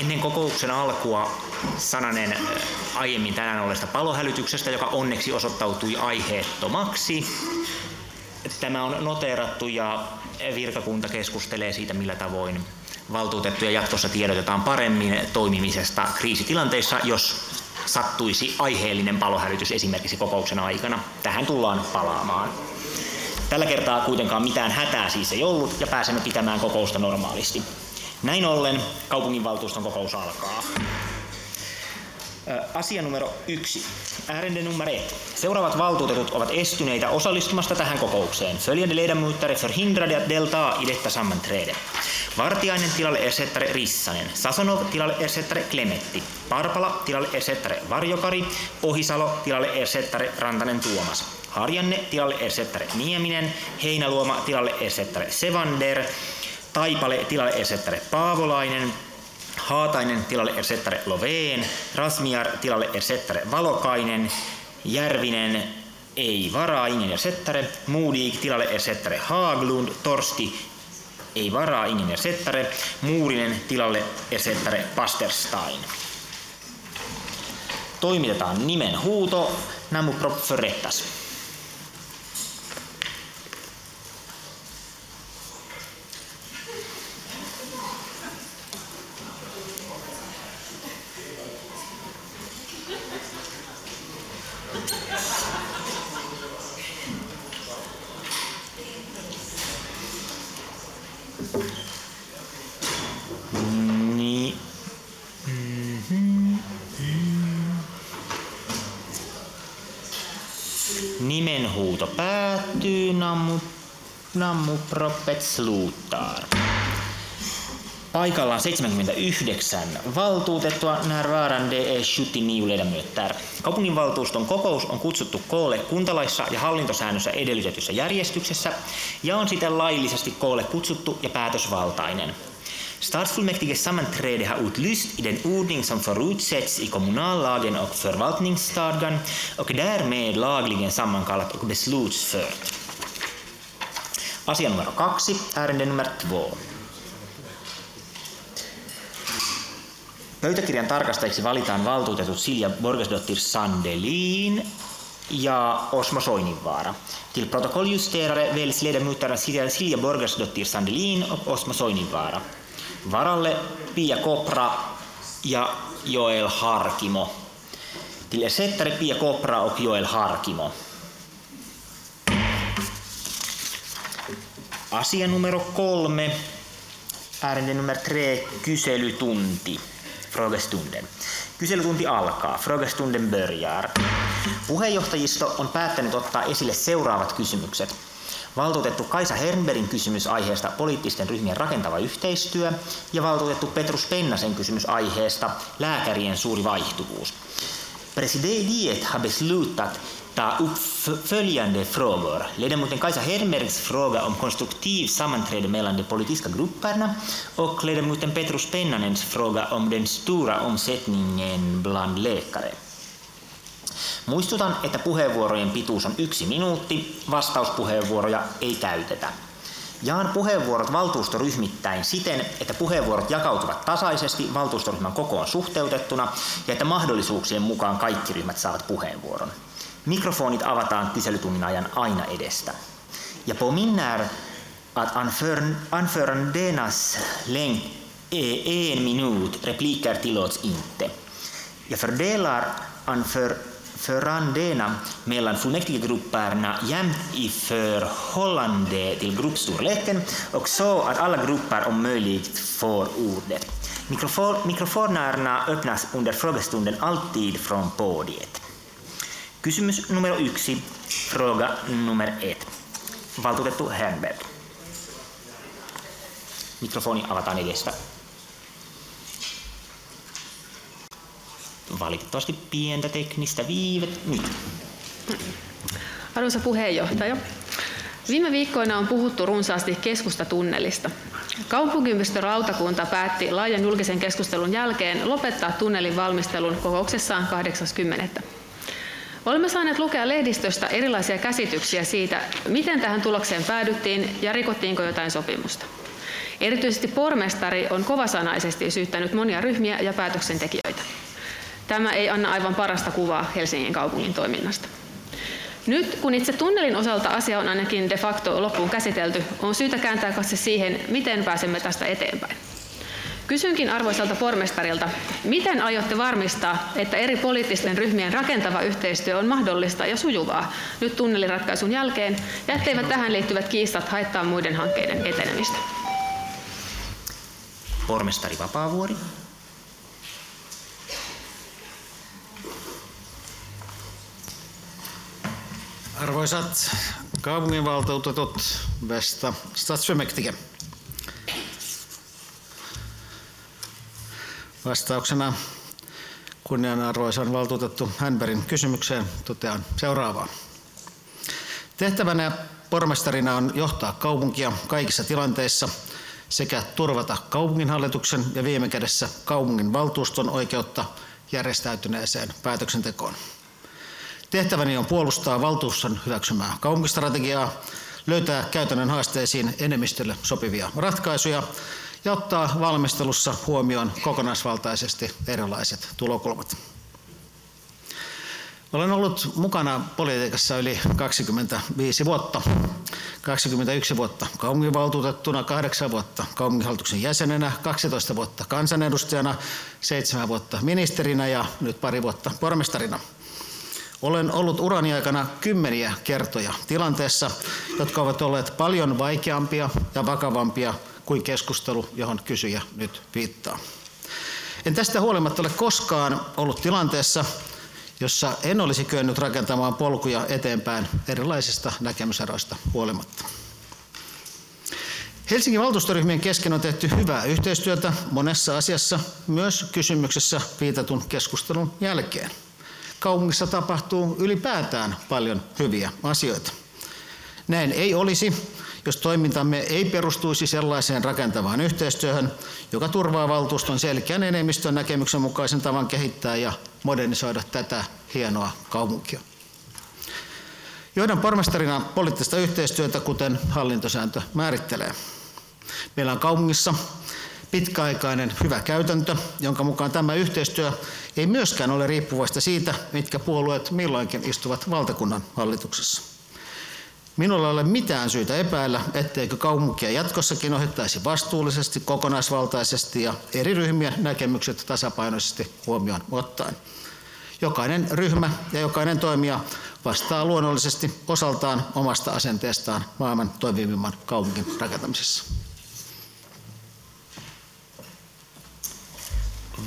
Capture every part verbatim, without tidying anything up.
ennen kokouksen alkua sananen aiemmin tänään olleesta palohälytyksestä, joka onneksi osoittautui aiheettomaksi. Tämä on noteerattu ja virkakunta keskustelee siitä, millä tavoin valtuutettuja jatkossa tiedotetaan paremmin toimimisesta kriisitilanteissa, jos sattuisi aiheellinen palohälytys esimerkiksi kokouksen aikana. Tähän tullaan palaamaan. Tällä kertaa kuitenkaan mitään hätää siis ei ollut ja pääsemme pitämään kokousta normaalisti. Näin ollen kaupunginvaltuuston kokous alkaa. Asia numero yksi. Ärende nummer ett. Seuraavat valtuutetut ovat estyneitä osallistumasta tähän kokoukseen. Följande ledamöter är förhindrade att delta i detta sammanträde. Vartiainen tilalle ersättare Rissanen, Sasonov tilalle ersättare Klemetti, Parpala tilalle ersättare Varjokari, Ohisalo tilalle ersättare Rantanen Tuomas, Harjanne tilalle ersättare Nieminen, Heinäluoma tilalle ersättare Sevander, Taipale tilalle ersättare Paavolainen, Haatainen tilalle ersättare Loveen, Rasmiar tilalle ersättare Valokainen, Järvinen ei varaa, ingen ersättare, Modig tilalle ersättare Haaglund, Torsti ei varaa, ingen ersättare, Muurinen tilalle ersättare Pasterstein. Toimitetaan nimen huuto, namu prop förrättas. Nimenhuuto päättyy, nammu, nammu propet slutar. Paikalla on seitsemänkymmentäyhdeksän valtuutettua, närvärande är sjuttionio ledamöter. Kaupunginvaltuuston kokous on kutsuttu koolle kuntalaissa ja hallintosäännössä edellytetyssä järjestyksessä ja on siten laillisesti koolle kutsuttu ja päätösvaltainen. Stadsfullmäktiges sammanträde har utlyst i den ordning som förutsätts i kommunallagen och förvaltningsstadgan och därmed lagligen sammankallat och beslutsfört. Asia numero kaksi, ärende nummer två. Pöytäkirjan tarkastajiksi valitaan valtuutetut Silja Borgarsdóttir Sandelin ja Osmo Soininvaara. Till protokolljusterare väljs ledamöterna Silja Borgarsdóttir Sandelin och Osmo Soininvaara. Varalle Pia Kopra ja Joel Harkimo. Till ersättare Pia Kopra och Joel Harkimo. Asia numero kolme. Ärende nummer tre. Kyselytunti. Frågestunden. Kyselytunti alkaa. Frågestunden börjar. Puheenjohtajisto on päättänyt ottaa esille seuraavat kysymykset. Valtuutettu Kaisa Hernbergin kysymys aiheesta poliittisten ryhmien rakentava yhteistyö ja valtuutettu Petrus Pennasen kysymys aiheesta lääkärien suuri vaihtuvuus. Presidiet har beslutat ta upp följande frågor. Ledamoten Kaisa Hernbergs fråga om konstruktiv sammanträde mellan de politiska grupperna och ledamoten Petrus Pennanens fråga om den stora omsättningen bland läkare. Muistutan, että puheenvuorojen pituus on yksi minuutti, vastauspuheenvuoroja ei käytetä. Jaan puheenvuorot valtuustoryhmittäin siten, että puheenvuorot jakautuvat tasaisesti valtuustoryhmän kokoon suhteutettuna ja että mahdollisuuksien mukaan kaikki ryhmät saavat puheenvuoron. Mikrofonit avataan kyselytunnin ajan aina edestä. Ja pominnär att anförandenas längd är en minut, repliker tillåts inte. Ja fördelar anför förandena mellan fullmäktigegrupperna jämt i förhållande till gruppstorleken och så att alla grupper om möjligt får ordet. Mikrofonerna öppnas under frågestunden alltid från podiet. Kysymys numero yksi, fråga nummer ett. Valtuutettu Hernberg. Mikrofoni avataan edestä. Valitettavasti pientä teknistä viivettä nyt. Arvoisa puheenjohtaja, viime viikkoina on puhuttu runsaasti keskustatunnelista. Kaupunkiympäristölautakunta päätti laajan julkisen keskustelun jälkeen lopettaa tunnelin valmistelun kokouksessaan kahdeksaskymmenes Olemme saaneet lukea lehdistöstä erilaisia käsityksiä siitä, miten tähän tulokseen päädyttiin ja rikottiinko jotain sopimusta. Erityisesti pormestari on kovasanaisesti syyttänyt monia ryhmiä ja päätöksentekijöitä. Tämä ei anna aivan parasta kuvaa Helsingin kaupungin toiminnasta. Nyt, kun itse tunnelin osalta asia on ainakin de facto loppuun käsitelty, on syytä kääntää katse siihen, miten pääsemme tästä eteenpäin. Kysynkin arvoisalta pormestarilta, miten aiotte varmistaa, että eri poliittisten ryhmien rakentava yhteistyö on mahdollista ja sujuvaa nyt tunneliratkaisun jälkeen, ja etteivät tähän liittyvät kiistat haittaa muiden hankkeiden etenemistä? Pormestari Vapaavuori. Arvoisat kaupunginvaltuutetut västä stadsfullmäktige. Vastauksena kunnianarvoisan valtuutettu Hernbergin kysymykseen totean seuraavaa. Tehtävänä pormestarina on johtaa kaupunkia kaikissa tilanteissa sekä turvata kaupunginhallituksen ja viime kädessä kaupunginvaltuuston oikeutta järjestäytyneeseen päätöksentekoon. Tehtäväni on puolustaa valtuuston hyväksymää kaupunkistrategiaa, löytää käytännön haasteisiin enemmistölle sopivia ratkaisuja ja ottaa valmistelussa huomioon kokonaisvaltaisesti erilaiset tulokulmat. Olen ollut mukana politiikassa yli kaksikymmentäviisi vuotta, kaksikymmentäyksi vuotta kaupunginvaltuutettuna, kahdeksan vuotta kaupunginhallituksen jäsenenä, kaksitoista vuotta kansanedustajana, seitsemän vuotta ministerinä ja nyt pari vuotta pormestarina. Olen ollut urani aikana kymmeniä kertoja tilanteessa, jotka ovat olleet paljon vaikeampia ja vakavampia kuin keskustelu, johon kysyjä nyt viittaa. En tästä huolimatta ole koskaan ollut tilanteessa, jossa en olisi kyennyt rakentamaan polkuja eteenpäin erilaisista näkemyseroista huolimatta. Helsingin valtuustoryhmien kesken on tehty hyvää yhteistyötä monessa asiassa, myös kysymyksessä viitatun keskustelun jälkeen. Kaupungissa tapahtuu ylipäätään paljon hyviä asioita. Näin ei olisi, jos toimintamme ei perustuisi sellaiseen rakentavaan yhteistyöhön, joka turvaa valtuuston selkeän enemmistön näkemyksen mukaisen tavan kehittää ja modernisoida tätä hienoa kaupunkia. Johdan pormestarina poliittista yhteistyötä, kuten hallintosääntö määrittelee. Meillä on kaupungissa pitkäaikainen hyvä käytäntö, jonka mukaan tämä yhteistyö ei myöskään ole riippuvaista siitä, mitkä puolueet milloinkin istuvat valtakunnan hallituksessa. Minulla ei ole mitään syytä epäillä, etteikö kaupunkia jatkossakin ohittaisi vastuullisesti, kokonaisvaltaisesti ja eri ryhmien näkemykset tasapainoisesti huomioon ottaen. Jokainen ryhmä ja jokainen toimija vastaa luonnollisesti osaltaan omasta asenteestaan maailman toimivimman kaupungin rakentamisessa.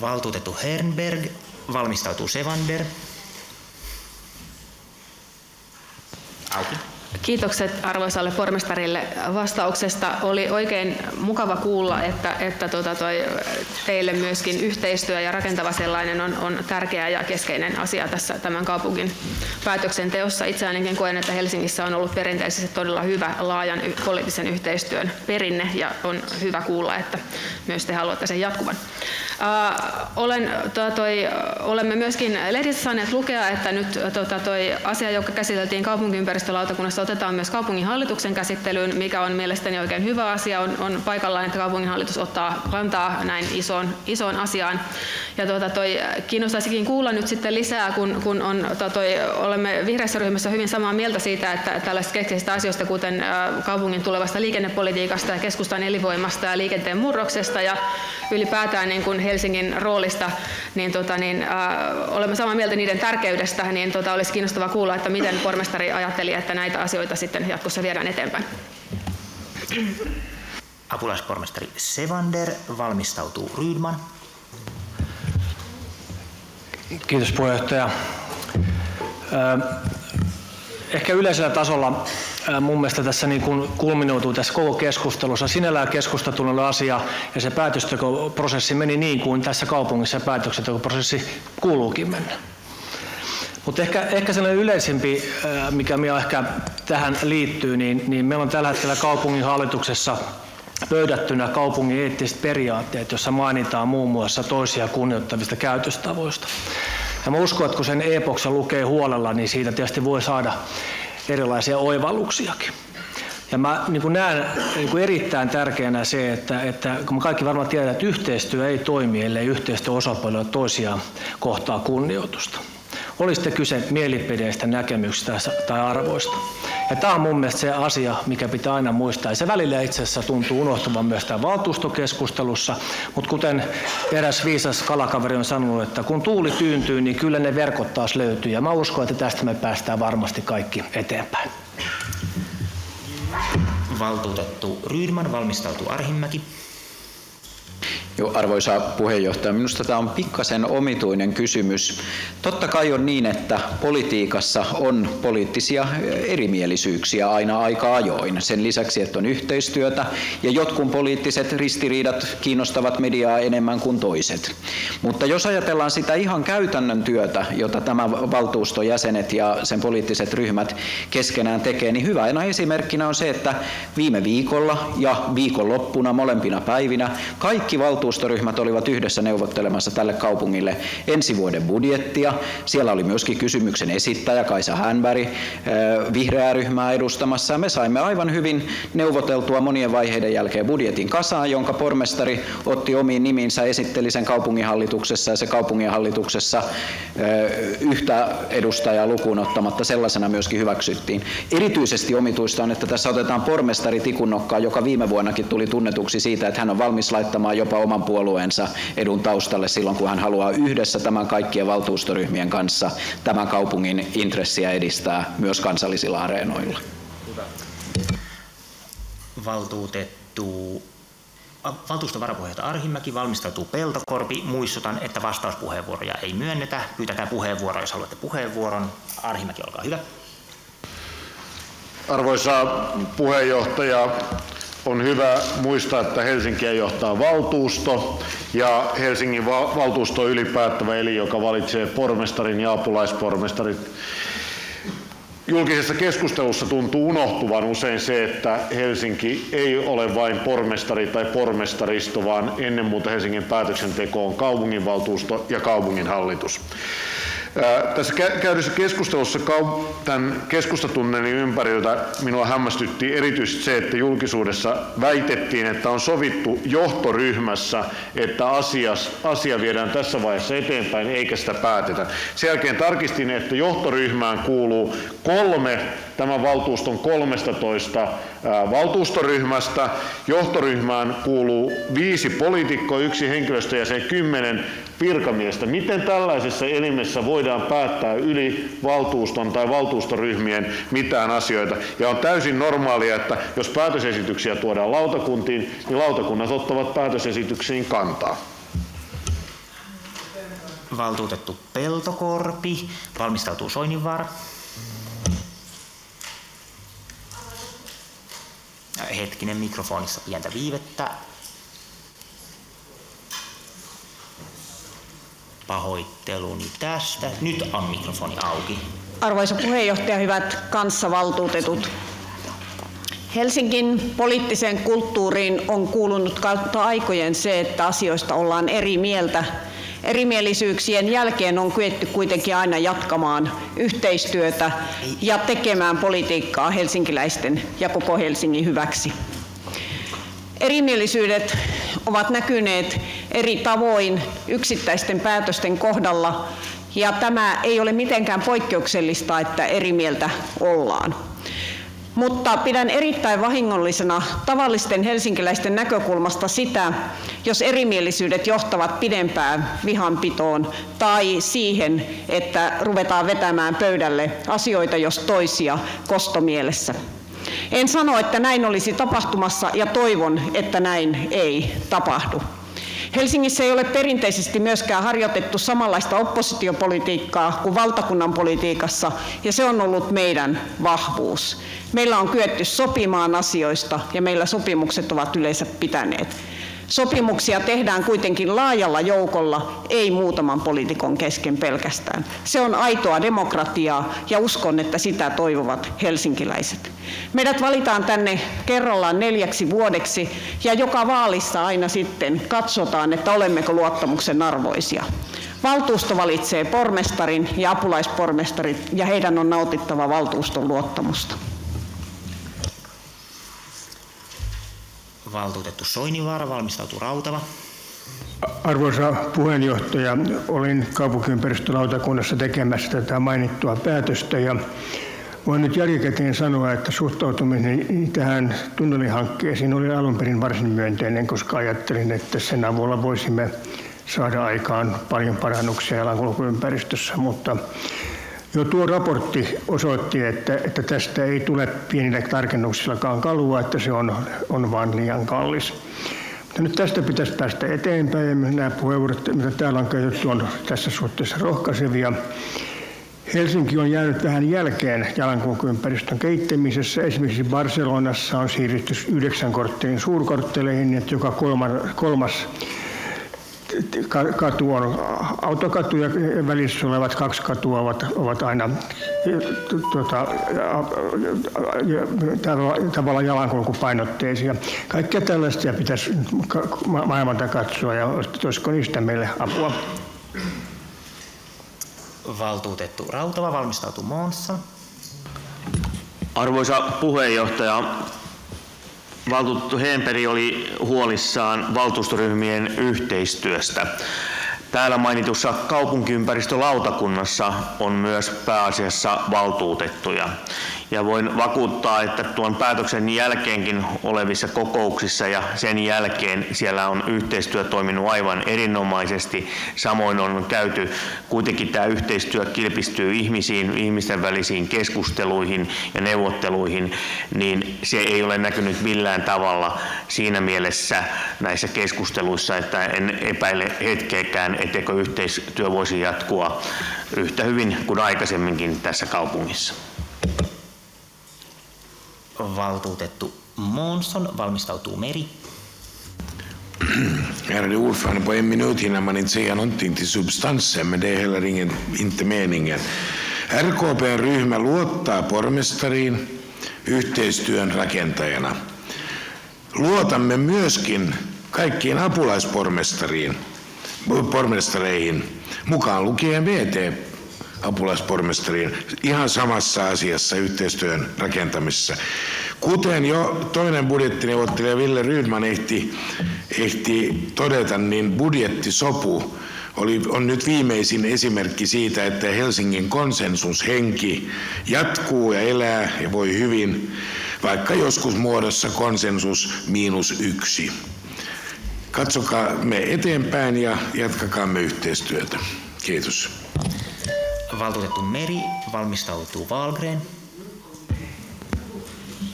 Valtuutettu Hernberg, valmistautuu Sevander. Auki. Kiitokset arvoisalle pormestarille vastauksesta. Oli oikein mukava kuulla, että, että tuota toi, teille myöskin yhteistyö ja rakentava sellainen on, on tärkeä ja keskeinen asia tässä tämän kaupungin päätöksenteossa. Itse ainakin koen, että Helsingissä on ollut perinteisesti todella hyvä laajan poliittisen yhteistyön perinne ja on hyvä kuulla, että myös te haluatte sen jatkuvan. Ää, olen, tuota toi, olemme myöskin lehdistä saaneet lukea, että nyt tuota toi, asia, joka käsiteltiin kaupunkiympäristölautakunnassa, otetaan myös kaupunginhallituksen käsittelyyn, mikä on mielestäni oikein hyvä asia. On, on paikallaan, että kaupunginhallitus ottaa kantaa näin isoon, isoon asiaan. Ja tuota toi, kiinnostaisikin kuulla nyt sitten lisää, kun, kun on, tuota toi, olemme vihreässä ryhmässä hyvin samaa mieltä siitä, että tällaisista keskeisistä asioista, kuten kaupungin tulevasta liikennepolitiikasta ja keskustan elinvoimasta ja liikenteen murroksesta ja ylipäätään niin kuin Helsingin roolista, niin, tuota, niin ää, olemme samaa mieltä niiden tärkeydestä, niin tuota, olisi kiinnostavaa kuulla, että miten pormestari ajatteli, että näitä asioita sitten jatkossa viedään eteenpäin. Apulaispormestari Sevander, valmistautuu Rydman. Kiitos puheenjohtaja. Ehkä yleisellä tasolla mun mielestä tässä niin kuin kulminoituu tässä koko keskustelussa. Sinällään keskusteltu oli asia ja se päätöksentekoprosessi meni niin kuin tässä kaupungissa päätöksentekoprosessi kuuluukin mennä. Mutta ehkä, ehkä sellainen yleisempi, mikä minä ehkä tähän liittyy, niin, niin meillä on tällä hetkellä kaupunginhallituksessa pöydättynä kaupungin eettiset periaatteet, jossa mainitaan muun muassa toisia kunnioittavista käytöstavoista. Ja mä uskon, että kun sen e-boxa lukee huolella, niin siitä tietysti voi saada erilaisia oivalluksiakin. Ja mä niin näen niin erittäin tärkeänä se, että, että kun kaikki varmaan tiedetään, että yhteistyö ei toimi, ellei yhteistyöosapuolella toisiaan kohtaa kunnioitusta. Oli sitten kyse mielipideistä, näkemyksistä tai arvoista. Ja tämä on mun mielestä se asia, mikä pitää aina muistaa. Ja se välillä itse asiassa tuntuu unohtuvan myös tämän valtuustokeskustelussa, mutta kuten eräs viisas kalakaveri on sanonut, että kun tuuli tyyntyy, niin kyllä ne verkot taas löytyy. Ja mä uskon, että tästä me päästään varmasti kaikki eteenpäin. Valtuutettu Rydman, valmistautuu Arhinmäki. Joo, arvoisa puheenjohtaja, minusta tämä on pikkasen omituinen kysymys. Totta kai on niin, että politiikassa on poliittisia erimielisyyksiä aina aika ajoin. Sen lisäksi, että on yhteistyötä ja jotkun poliittiset ristiriidat kiinnostavat mediaa enemmän kuin toiset. Mutta jos ajatellaan sitä ihan käytännön työtä, jota tämä valtuuston jäsenet ja sen poliittiset ryhmät keskenään tekee, niin hyvänä esimerkkinä on se, että viime viikolla ja viikonloppuna molempina päivinä kaikki valtuuston Valtuustoryhmät olivat yhdessä neuvottelemassa tälle kaupungille ensi vuoden budjettia. Siellä oli myöskin kysymyksen esittäjä Kaisa Hernberg vihreää ryhmää edustamassa. Me saimme aivan hyvin neuvoteltua monien vaiheiden jälkeen budjetin kasaan, jonka pormestari otti omiin nimiinsä, esitteli sen kaupunginhallituksessa, ja se kaupunginhallituksessa yhtä edustajaa lukuun ottamatta sellaisena myöskin hyväksyttiin. Erityisesti omituista on, että tässä otetaan pormestari tikunnokkaa, joka viime vuonnakin tuli tunnetuksi siitä, että hän on valmis laittamaan jopa oman puolueensa edun taustalle silloin, kun hän haluaa yhdessä tämän kaikkien valtuustoryhmien kanssa tämän kaupungin intressiä edistää myös kansallisilla areenoilla. Hyvä. Valtuutettu, valtuuston varapuheenjohtaja Arhinmäki, valmistautuu Peltokorpi. Muistutan, että vastauspuheenvuoroja ei myönnetä. Pyytäkää puheenvuoroa, jos haluatte puheenvuoron. Arhinmäki, olkaa hyvä. Arvoisa puheenjohtaja, on hyvä muistaa, että Helsinkiä johtaa valtuusto ja Helsingin valtuusto on ylipäättävä eli, joka valitsee pormestarin ja apulaispormestarit. Julkisessa keskustelussa tuntuu unohtuvan usein se, että Helsinki ei ole vain pormestari tai pormestaristo, vaan ennen muuta Helsingin päätöksenteko on kaupunginvaltuusto ja kaupunginhallitus. Tässä käydyssä keskustelussa tämän keskustatunnelin ympäriltä minua hämmästytti erityisesti se, että julkisuudessa väitettiin, että on sovittu johtoryhmässä, että asias, asia viedään tässä vaiheessa eteenpäin eikä sitä päätetä. Sen jälkeen tarkistin, että johtoryhmään kuuluu kolme tämän valtuuston kolmestatoista valtuustoryhmästä. Johtoryhmään kuuluu viisi poliitikkoa, yksi henkilöstöjäsen, kymmenen virkamiestä. Miten tällaisessa elimessä voidaan päättää yli valtuuston tai valtuustoryhmien mitään asioita? Ja on täysin normaalia, että jos päätösesityksiä tuodaan lautakuntiin, niin lautakunnat ottavat päätösesityksiin kantaa. Valtuutettu Peltokorpi, valmistautuu Soininvaara. Hetkinen, mikrofonissa pientä viivettä. Pahoitteluni tästä. Nyt on mikrofoni auki. Arvoisa puheenjohtaja, hyvät kanssavaltuutetut. Helsingin poliittiseen kulttuuriin on kuulunut kautta aikojen se, että asioista ollaan eri mieltä. Erimielisyyksien jälkeen on kyetty kuitenkin aina jatkamaan yhteistyötä ja tekemään politiikkaa helsinkiläisten ja koko Helsingin hyväksi. Erimielisyydet ovat näkyneet eri tavoin yksittäisten päätösten kohdalla, ja tämä ei ole mitenkään poikkeuksellista, että eri mieltä ollaan. Mutta pidän erittäin vahingollisena tavallisten helsinkiläisten näkökulmasta sitä, jos erimielisyydet johtavat pidempään vihanpitoon tai siihen, että ruvetaan vetämään pöydälle asioita jos toisia kostomielessä. En sano, että näin olisi tapahtumassa, ja toivon, että näin ei tapahdu. Helsingissä ei ole perinteisesti myöskään harjoitettu samanlaista oppositiopolitiikkaa kuin valtakunnan politiikassa, ja se on ollut meidän vahvuus. Meillä on kyetty sopimaan asioista, ja meillä sopimukset ovat yleensä pitäneet. Sopimuksia tehdään kuitenkin laajalla joukolla, ei muutaman poliitikon kesken pelkästään. Se on aitoa demokratiaa, ja uskon, että sitä toivovat helsinkiläiset. Meidät valitaan tänne kerrallaan neljäksi vuodeksi, ja joka vaalissa aina sitten katsotaan, että olemmeko luottamuksen arvoisia. Valtuusto valitsee pormestarin ja apulaispormestarit, ja heidän on nautittava valtuuston luottamusta. valtuutettu Soininvaara valmistautuu Rautava. Arvoisa puheenjohtaja, olin kaupunkiympäristölautakunnassa tekemässä tätä mainittua päätöstä ja voin nyt jälkikäteen sanoa, että suhtautuminen tähän tunnelihankkeeseen oli alun perin varsin myönteinen, koska ajattelin, että sen avulla voisimme saada aikaan paljon parannuksia jalankulkuympäristössä, mutta jo tuo raportti osoitti, että, että tästä ei tule pienillä tarkennuksillakaan kalua, että se on, on vaan liian kallis. Mutta nyt tästä pitäisi päästä eteenpäin. Nämä puheenvuorot, mitä täällä on käytetty, on tässä suhteessa rohkaisevia. Helsinki on jäänyt vähän jälkeen jalankulkuympäristön kehittämisessä. Esimerkiksi Barcelonassa on siirrytty yhdeksän korttelin suurkortteleihin, että joka kolmas katu on autokatu ja välissä olevat kaksi katua ovat, ovat aina tuota, tavallaan jalankulkupainotteisia. Kaikkea tällaista pitäisi maailmalta katsoa ja olisiko niistä meille apua. Valtuutettu Rautava valmistautuu Monssa. Arvoisa puheenjohtaja, valtuutettu Hernberg oli huolissaan valtuustoryhmien yhteistyöstä. Täällä mainitussa kaupunkiympäristölautakunnassa on myös pääasiassa valtuutettuja. Ja voin vakuuttaa, että tuon päätöksen jälkeenkin olevissa kokouksissa ja sen jälkeen siellä on yhteistyö toiminut aivan erinomaisesti. Samoin on käyty, kuitenkin tämä yhteistyö kilpistyy ihmisiin, ihmisten välisiin keskusteluihin ja neuvotteluihin, niin se ei ole näkynyt millään tavalla siinä mielessä näissä keskusteluissa, että en epäile hetkeäkään, etteikö yhteistyö voisi jatkua yhtä hyvin kuin aikaisemminkin tässä kaupungissa. Valtuutettu Månsson valmistautuu Meri. Ärade ordförande, på en minut hinner man inte säga någonting till substansen, men det är heller ingen, inte meningen. R K P-ryhmä luottaa pormestariin yhteistyön rakentajana. Luotamme myöskin kaikkiin apulaispormestariin, pormestareihin, mukaan lukien V T apulaispormestariin ihan samassa asiassa yhteistyön rakentamisessa. Kuten jo toinen budjettineuvottelija Ville Rydman ehti, ehti todeta, niin budjettisopu oli, on nyt viimeisin esimerkki siitä, että Helsingin konsensushenki jatkuu ja elää ja voi hyvin, vaikka joskus muodossa konsensus miinus yksi. Katsokaa me eteenpäin ja jatkakaamme yhteistyötä. Kiitos. Valtuutettu Meri valmistautuu Wallgren.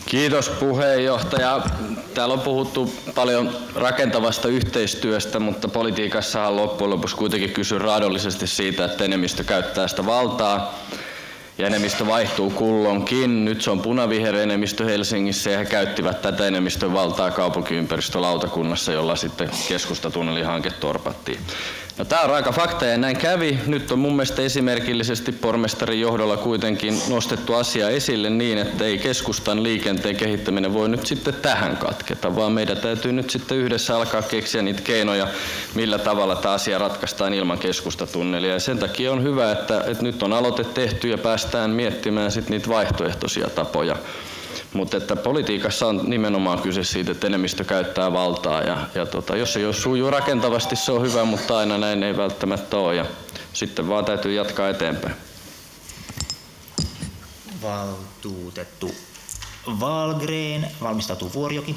Kiitos puheenjohtaja. Täällä on puhuttu paljon rakentavasta yhteistyöstä, mutta politiikassahan loppujen lopuksi kuitenkin kysyy raadollisesti siitä, että enemmistö käyttää sitä valtaa ja enemmistö vaihtuu kulloinkin. Nyt se on punavihreä enemmistö Helsingissä ja he käyttivät tätä enemmistön valtaa kaupunkiympäristölautakunnassa, jolla sitten keskustatunnelihanke torpattiin. No, tämä on raaka fakta ja näin kävi. Nyt on mun mielestä esimerkillisesti pormestarin johdolla kuitenkin nostettu asia esille niin, että ei keskustan liikenteen kehittäminen voi nyt sitten tähän katketa, vaan meidän täytyy nyt sitten yhdessä alkaa keksiä niitä keinoja, millä tavalla tämä asia ratkaistaan ilman keskustatunnelia. Ja sen takia on hyvä, että, että nyt on aloite tehty ja päästään miettimään sitten niitä vaihtoehtoisia tapoja. Mutta että politiikassa on nimenomaan kyse siitä, että enemmistö käyttää valtaa ja, ja tota, jos se sujuu rakentavasti, se on hyvä, mutta aina näin ei välttämättä ole ja sitten vaan täytyy jatkaa eteenpäin. Valtuutettu Wallgren valmistautuu Vuorjoki.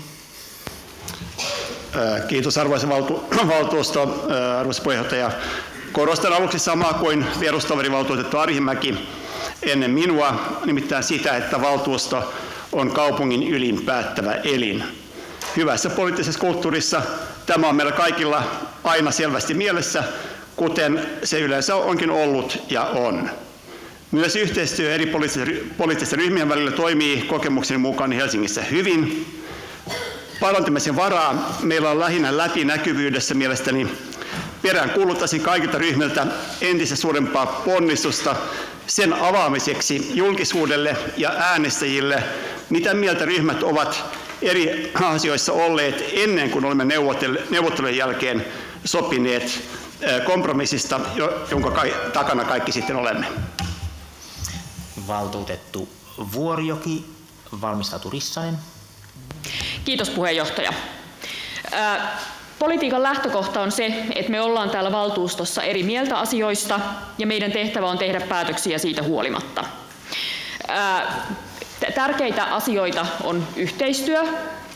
Kiitos arvoisa valtu- valtuusto, arvoisa puheenjohtaja. Korostan aluksi samaa kuin vierustoverivaltuutettu Arhinmäki ennen minua, nimittäin sitä, että valtuusto on kaupungin ylin päättävä elin. Hyvässä poliittisessa kulttuurissa tämä on meillä kaikilla aina selvästi mielessä, kuten se yleensä onkin ollut ja on. Myös yhteistyö eri poliittisten ryhmien välillä toimii kokemukseni mukaan Helsingissä hyvin. Parantamisen varaa meillä on lähinnä läpinäkyvyydessä mielestäni. Perään kuuluttaisin kaikilta ryhmiltä entistä suurempaa ponnistusta sen avaamiseksi julkisuudelle ja äänestäjille, mitä mieltä ryhmät ovat eri asioissa olleet ennen kuin olemme neuvottelujen jälkeen sopineet kompromissista, jonka takana kaikki sitten olemme. Valtuutettu Vuorjoki, valmistautuu Rissanen. Kiitos puheenjohtaja. Ää, Politiikan lähtökohta on se, että me ollaan täällä valtuustossa eri mieltä asioista ja meidän tehtävä on tehdä päätöksiä siitä huolimatta. Ää, tärkeitä asioita on yhteistyö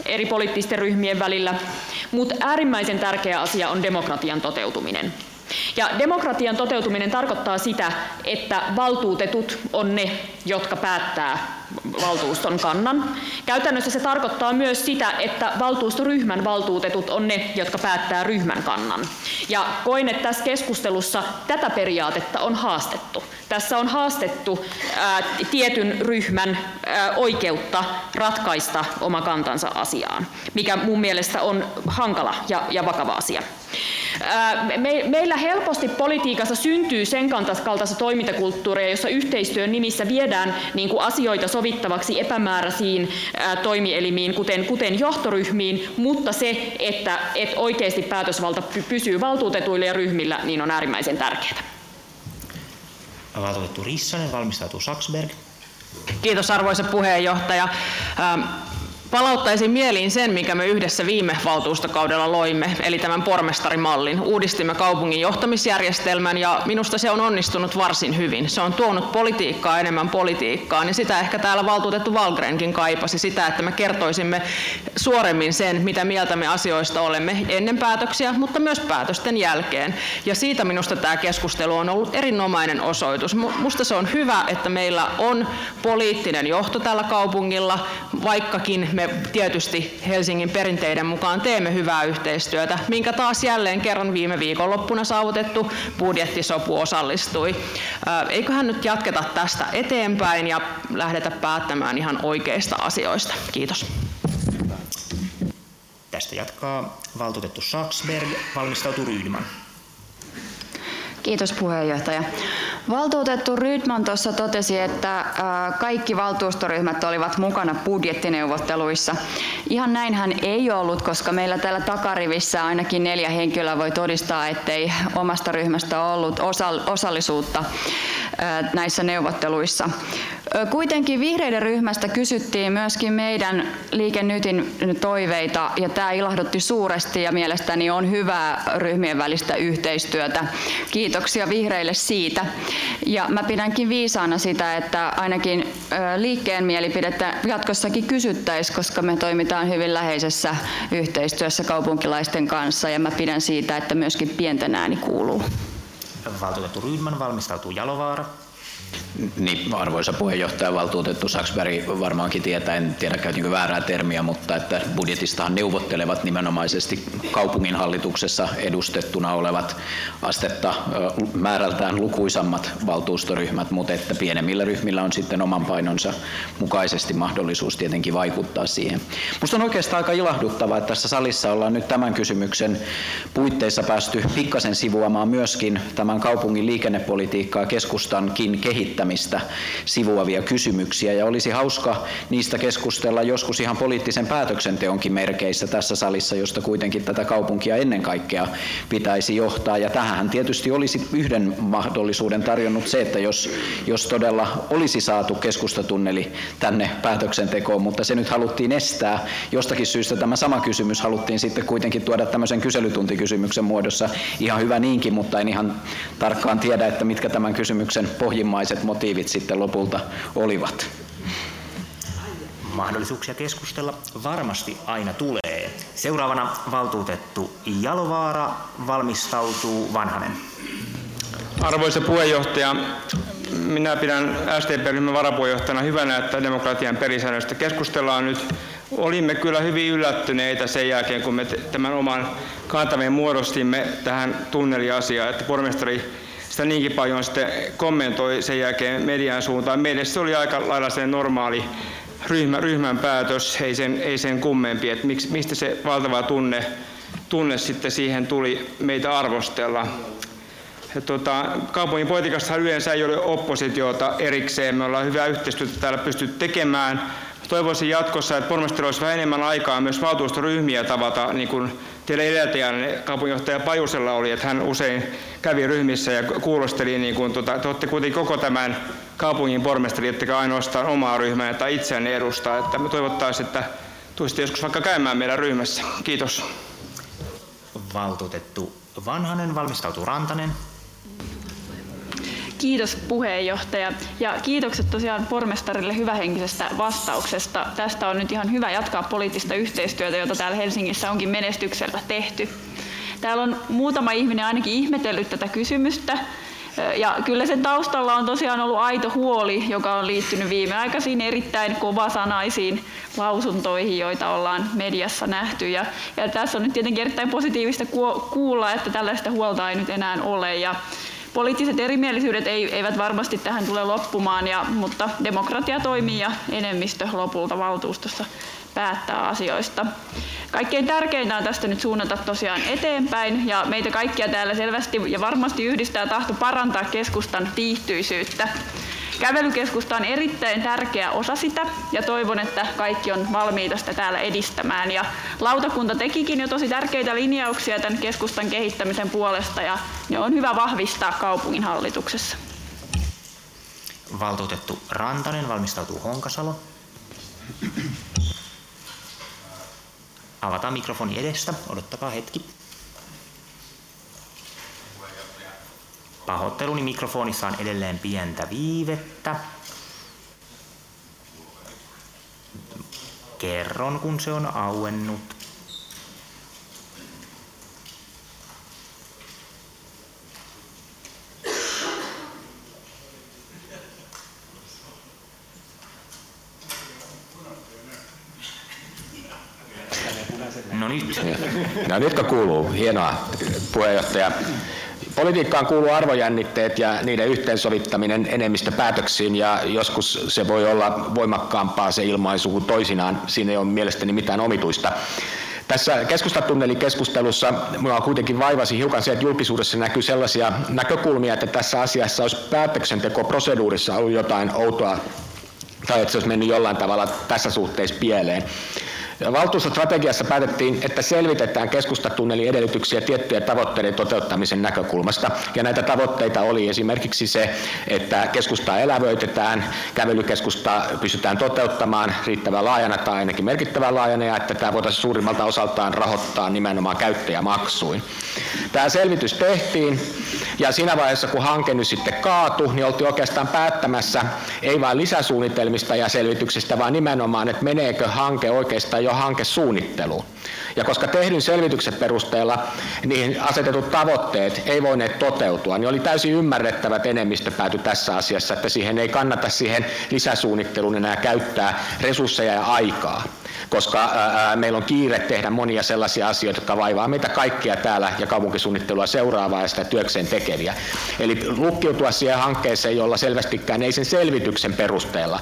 eri poliittisten ryhmien välillä, mutta äärimmäisen tärkeä asia on demokratian toteutuminen. Ja demokratian toteutuminen tarkoittaa sitä, että valtuutetut on ne, jotka päättää valtuuston kannan. Käytännössä se tarkoittaa myös sitä, että valtuustoryhmän valtuutetut on ne, jotka päättää ryhmän kannan. Ja koin, että tässä keskustelussa tätä periaatetta on haastettu. Tässä on haastettu ää, tietyn ryhmän ää, oikeutta ratkaista oma kantansa asiaan, mikä mun mielestä on hankala ja, ja vakava asia. Me, meillä helposti politiikassa syntyy sen kaltaista toimintakulttuuria, jossa yhteistyön nimissä viedään niin kuin asioita sovittavaksi epämääräisiin ää, toimielimiin, kuten, kuten johtoryhmiin, mutta se, että et oikeasti päätösvalta pysyy valtuutetuille ja ryhmillä, niin on äärimmäisen tärkeää. Valtuutettu Rissanen, valmistautuu Saxberg. Kiitos, arvoisa puheenjohtaja. Palauttaisin mieliin sen, mikä me yhdessä viime valtuustokaudella loimme, eli tämän pormestarimallin. Uudistimme kaupungin johtamisjärjestelmän ja minusta se on onnistunut varsin hyvin. Se on tuonut politiikkaa enemmän politiikkaan ja sitä ehkä täällä valtuutettu Wallgrenkin kaipasi, sitä, että me kertoisimme suoremmin sen, mitä mieltä me asioista olemme ennen päätöksiä, mutta myös päätösten jälkeen. Ja siitä minusta tämä keskustelu on ollut erinomainen osoitus. Minusta se on hyvä, että meillä on poliittinen johto tällä kaupungilla, vaikkakin me tietysti Helsingin perinteiden mukaan teemme hyvää yhteistyötä, minkä taas jälleen kerran viime viikonloppuna saavutettu budjettisopu osallistui. Eiköhän nyt jatketa tästä eteenpäin ja lähdetä päättämään ihan oikeista asioista. Kiitos. Tästä jatkaa valtuutettu Saxberg, valmistautuu Rydman. Kiitos puheenjohtaja. Valtuutettu Rydman tuossa totesi, että kaikki valtuustoryhmät olivat mukana budjettineuvotteluissa. Ihan näinhän ei ollut, koska meillä täällä takarivissä ainakin neljä henkilöä voi todistaa, ettei omasta ryhmästä ollut osallisuutta näissä neuvotteluissa. Kuitenkin vihreiden ryhmästä kysyttiin myöskin meidän Liike Nytin toiveita, ja tämä ilahdutti suuresti, ja mielestäni on hyvää ryhmien välistä yhteistyötä. Kiitoksia vihreille siitä. Ja mä pidänkin viisaana sitä, että ainakin liikkeen mielipidettä jatkossakin kysyttäisiin, koska me toimitaan hyvin läheisessä yhteistyössä kaupunkilaisten kanssa, ja mä pidän siitä, että myöskin pienten ääni kuuluu. Valtuutettu Rydman, valmistautuu Jalovaara. Niin, arvoisa puheenjohtaja, valtuutettu Saxberg varmaankin tietää, en tiedä käytinkö väärää termiä, mutta että budjetistahan neuvottelevat nimenomaisesti kaupunginhallituksessa edustettuna olevat astetta määrältään lukuisammat valtuustoryhmät, mutta että pienemmillä ryhmillä on sitten oman painonsa mukaisesti mahdollisuus tietenkin vaikuttaa siihen. Minusta on oikeastaan aika ilahduttavaa, että tässä salissa ollaan nyt tämän kysymyksen puitteissa päästy pikkasen sivuamaan myöskin tämän kaupungin liikennepolitiikkaa, keskustankin kehittämistä sivuavia kysymyksiä, ja olisi hauska niistä keskustella joskus ihan poliittisen päätöksenteonkin merkeissä tässä salissa, josta kuitenkin tätä kaupunkia ennen kaikkea pitäisi johtaa. Ja tähän tietysti olisi yhden mahdollisuuden tarjonnut se, että jos, jos todella olisi saatu keskustatunneli tänne päätöksentekoon, mutta se nyt haluttiin estää. Jostakin syystä tämä sama kysymys haluttiin sitten kuitenkin tuoda tämmöisen kyselytuntikysymyksen muodossa. Ihan hyvä niinkin, mutta en ihan tarkkaan tiedä, että mitkä tämän kysymyksen pohjimmaiset motiivit sitten lopulta olivat. Mahdollisuuksia keskustella varmasti aina tulee. Seuraavana valtuutettu Jalovaara, valmistautuu Vanhanen. Arvoisa puheenjohtaja, minä pidän S D P-ryhmän varapuheenjohtajana hyvänä, että demokratian pelisäännöistä keskustellaan nyt. Olimme kyllä hyvin yllättyneitä sen jälkeen, kun me tämän oman kantamme muodostimme tähän tunneliasiaan, että pormestari sitä niinkin paljon sitten kommentoi sen jälkeen median suuntaan. Meille se oli aika lailla se normaali ryhmä, ryhmän päätös, ei sen, ei sen kummempi. Et miksi, mistä se valtava tunne, tunne sitten siihen tuli meitä arvostella. Tota, kaupungin politiikassa yleensä ei ole oppositiota erikseen. Me ollaan hyvää yhteistyötä täällä pystytty tekemään. Toivoisin jatkossa, että pormestari olisi vähän enemmän aikaa myös valtuustoryhmiä tavata, niin kuin teillä edeltäjänne kaupunginjohtaja Pajusella oli, että hän usein kävi ryhmissä ja kuulosteli, niin kuin, tuota, te olette kuitenkin koko tämän kaupungin pormestari, ettekä ainoastaan omaa ryhmää tai itseänne edustaa. Että me toivottaisiin, että tulisitte joskus vaikka käymään meidän ryhmässä. Kiitos. valtuutettu Vanhanen, valmistautuu Rantanen. Kiitos puheenjohtaja ja kiitokset tosiaan pormestarille hyvähenkisestä vastauksesta. Tästä on nyt ihan hyvä jatkaa poliittista yhteistyötä, jota täällä Helsingissä onkin menestyksellä tehty. Täällä on muutama ihminen ainakin ihmetellyt tätä kysymystä. Ja kyllä sen taustalla on tosiaan ollut aito huoli, joka on liittynyt viimeaikaisiin erittäin kovasanaisiin lausuntoihin, joita ollaan mediassa nähty. Ja, ja tässä on nyt tietenkin erittäin positiivista kuulla, että tällaista huolta ei nyt enää ole. Ja poliittiset erimielisyydet eivät varmasti tähän tule loppumaan, ja, mutta demokratia toimii ja enemmistö lopulta valtuustossa päättää asioista. Kaikkein tärkeintä on tästä nyt suunnata tosiaan eteenpäin, ja meitä kaikkia täällä selvästi ja varmasti yhdistää tahto parantaa keskustan viihtyisyyttä. Kävelykeskusta on erittäin tärkeä osa sitä, ja toivon, että kaikki on valmiita sitä täällä edistämään. Ja lautakunta tekikin jo tosi tärkeitä linjauksia tämän keskustan kehittämisen puolesta, ja ne on hyvä vahvistaa kaupunginhallituksessa. Valtuutettu Rantanen, valmistautuu Honkasalo. Avataan mikrofoni edestä, odottakaa hetki. Pahoitteluni, mikrofonissa on edelleen pientä viivettä. Kerron, kun se on auennut. No nyt. No nytkö kuuluu? Hienoa, puheenjohtaja. Politiikkaan kuuluu arvojännitteet ja niiden yhteensovittaminen enemmistöpäätöksiin, ja joskus se voi olla voimakkaampaa se ilmaisu kuin toisinaan. Siinä ei ole mielestäni mitään omituista. Tässä keskustatunneli-keskustelussa minua kuitenkin vaivasi hiukan se, että julkisuudessa näkyy sellaisia näkökulmia, että tässä asiassa olisi päätöksentekoproseduurissa ollut jotain outoa tai että se olisi mennyt jollain tavalla tässä suhteessa pieleen. Valtuustostrategiassa päätettiin, että selvitetään keskustatunnelin edellytyksiä tiettyjen tavoitteiden toteuttamisen näkökulmasta. Ja näitä tavoitteita oli esimerkiksi se, että keskustaa elävöitetään, kävelykeskusta pystytään toteuttamaan riittävän laajana tai ainakin merkittävän laajana, ja että tämä voitaisiin suurimmalta osaltaan rahoittaa nimenomaan käyttäjämaksuin. Tämä selvitys tehtiin, ja siinä vaiheessa, kun hanke nyt sitten kaatui, niin oltiin oikeastaan päättämässä ei vain lisäsuunnitelmista ja selvityksestä, vaan nimenomaan, että meneekö hanke oikeastaan jo hankesuunnitteluun. Ja koska tehdyn selvityksen perusteella niihin asetetut tavoitteet ei voineet toteutua, niin oli täysin ymmärrettävä, että enemmistö päätyi tässä asiassa, että siihen ei kannata siihen lisäsuunnitteluun enää käyttää resursseja ja aikaa, koska ää, meillä on kiire tehdä monia sellaisia asioita, jotka vaivaa meitä kaikkia täällä ja kaupunkisuunnittelua seuraavaa ja sitä työkseen tekeviä. Eli lukkiutua siihen hankkeeseen, jolla selvästikään ei sen selvityksen perusteella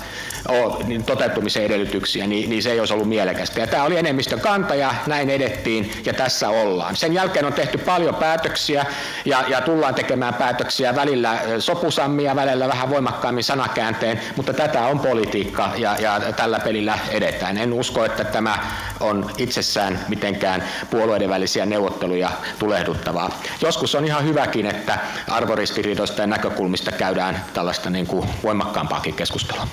ole niin toteutumisen edellytyksiä, niin, niin se ei olisi ollut mielekästä. Ja tämä oli enemmistön kanta ja näin edettiin ja tässä ollaan. Sen jälkeen on tehty paljon päätöksiä ja, ja tullaan tekemään päätöksiä välillä sopusammia, välillä vähän voimakkaammin sanakäänteen, mutta tätä on politiikka ja, ja tällä pelillä edetään. En usko, että tämä on itsessään mitenkään puolueiden välisiä neuvotteluja tulehduttavaa. Joskus on ihan hyväkin, että arvoristiriidoista ja näkökulmista käydään tällaista niin kuin voimakkaampaakin keskustelua.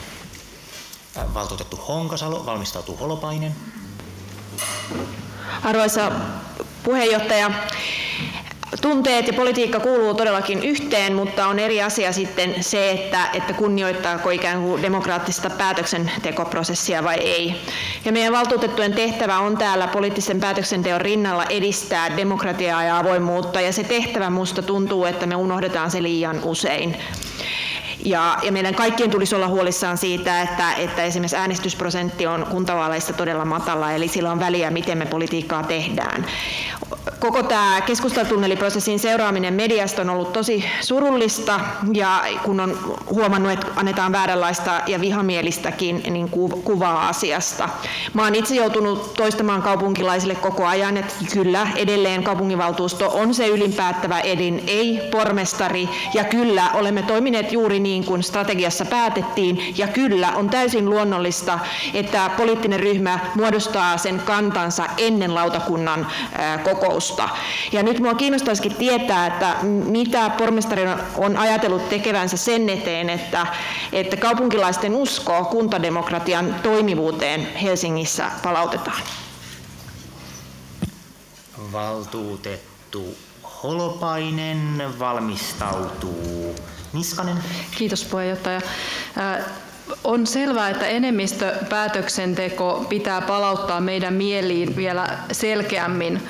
Valtuutettu Honkasalo, valmistautuu Holopainen. Arvoisa puheenjohtaja, tunteet ja politiikka kuuluu todellakin yhteen, mutta on eri asia sitten se, että, että kunnioittaako ikään kuin demokraattista päätöksentekoprosessia vai ei. Ja meidän valtuutettujen tehtävä on täällä poliittisen päätöksenteon rinnalla edistää demokratiaa ja avoimuutta, ja se tehtävä musta tuntuu, että me unohdetaan se liian usein. Ja, ja meidän kaikkien tulisi olla huolissaan siitä, että, että esimerkiksi äänestysprosentti on kuntavaaleissa todella matala, eli sillä on väliä, miten me politiikkaa tehdään. Koko tämä keskustatunneliprosessin seuraaminen mediasta on ollut tosi surullista, ja kun on huomannut, että annetaan vääränlaista ja vihamielistäkin niin kuvaa asiasta. Mä oon itse joutunut toistamaan kaupunkilaisille koko ajan, että kyllä edelleen kaupunginvaltuusto on se ylinpäättävä elin, ei pormestari, ja kyllä olemme toimineet juuri niin, niin kuin strategiassa päätettiin, ja kyllä on täysin luonnollista, että poliittinen ryhmä muodostaa sen kantansa ennen lautakunnan kokousta. Ja nyt minua kiinnostaisikin tietää, että mitä pormestari on ajatellut tekevänsä sen eteen, että, että kaupunkilaisten usko kuntademokratian toimivuuteen Helsingissä palautetaan. Valtuutettu valittu. Holopainen valmistautuu. Niskanen. Kiitos puheenjohtaja. On selvää, että enemmistöpäätöksenteko pitää palauttaa meidän mieliin vielä selkeämmin.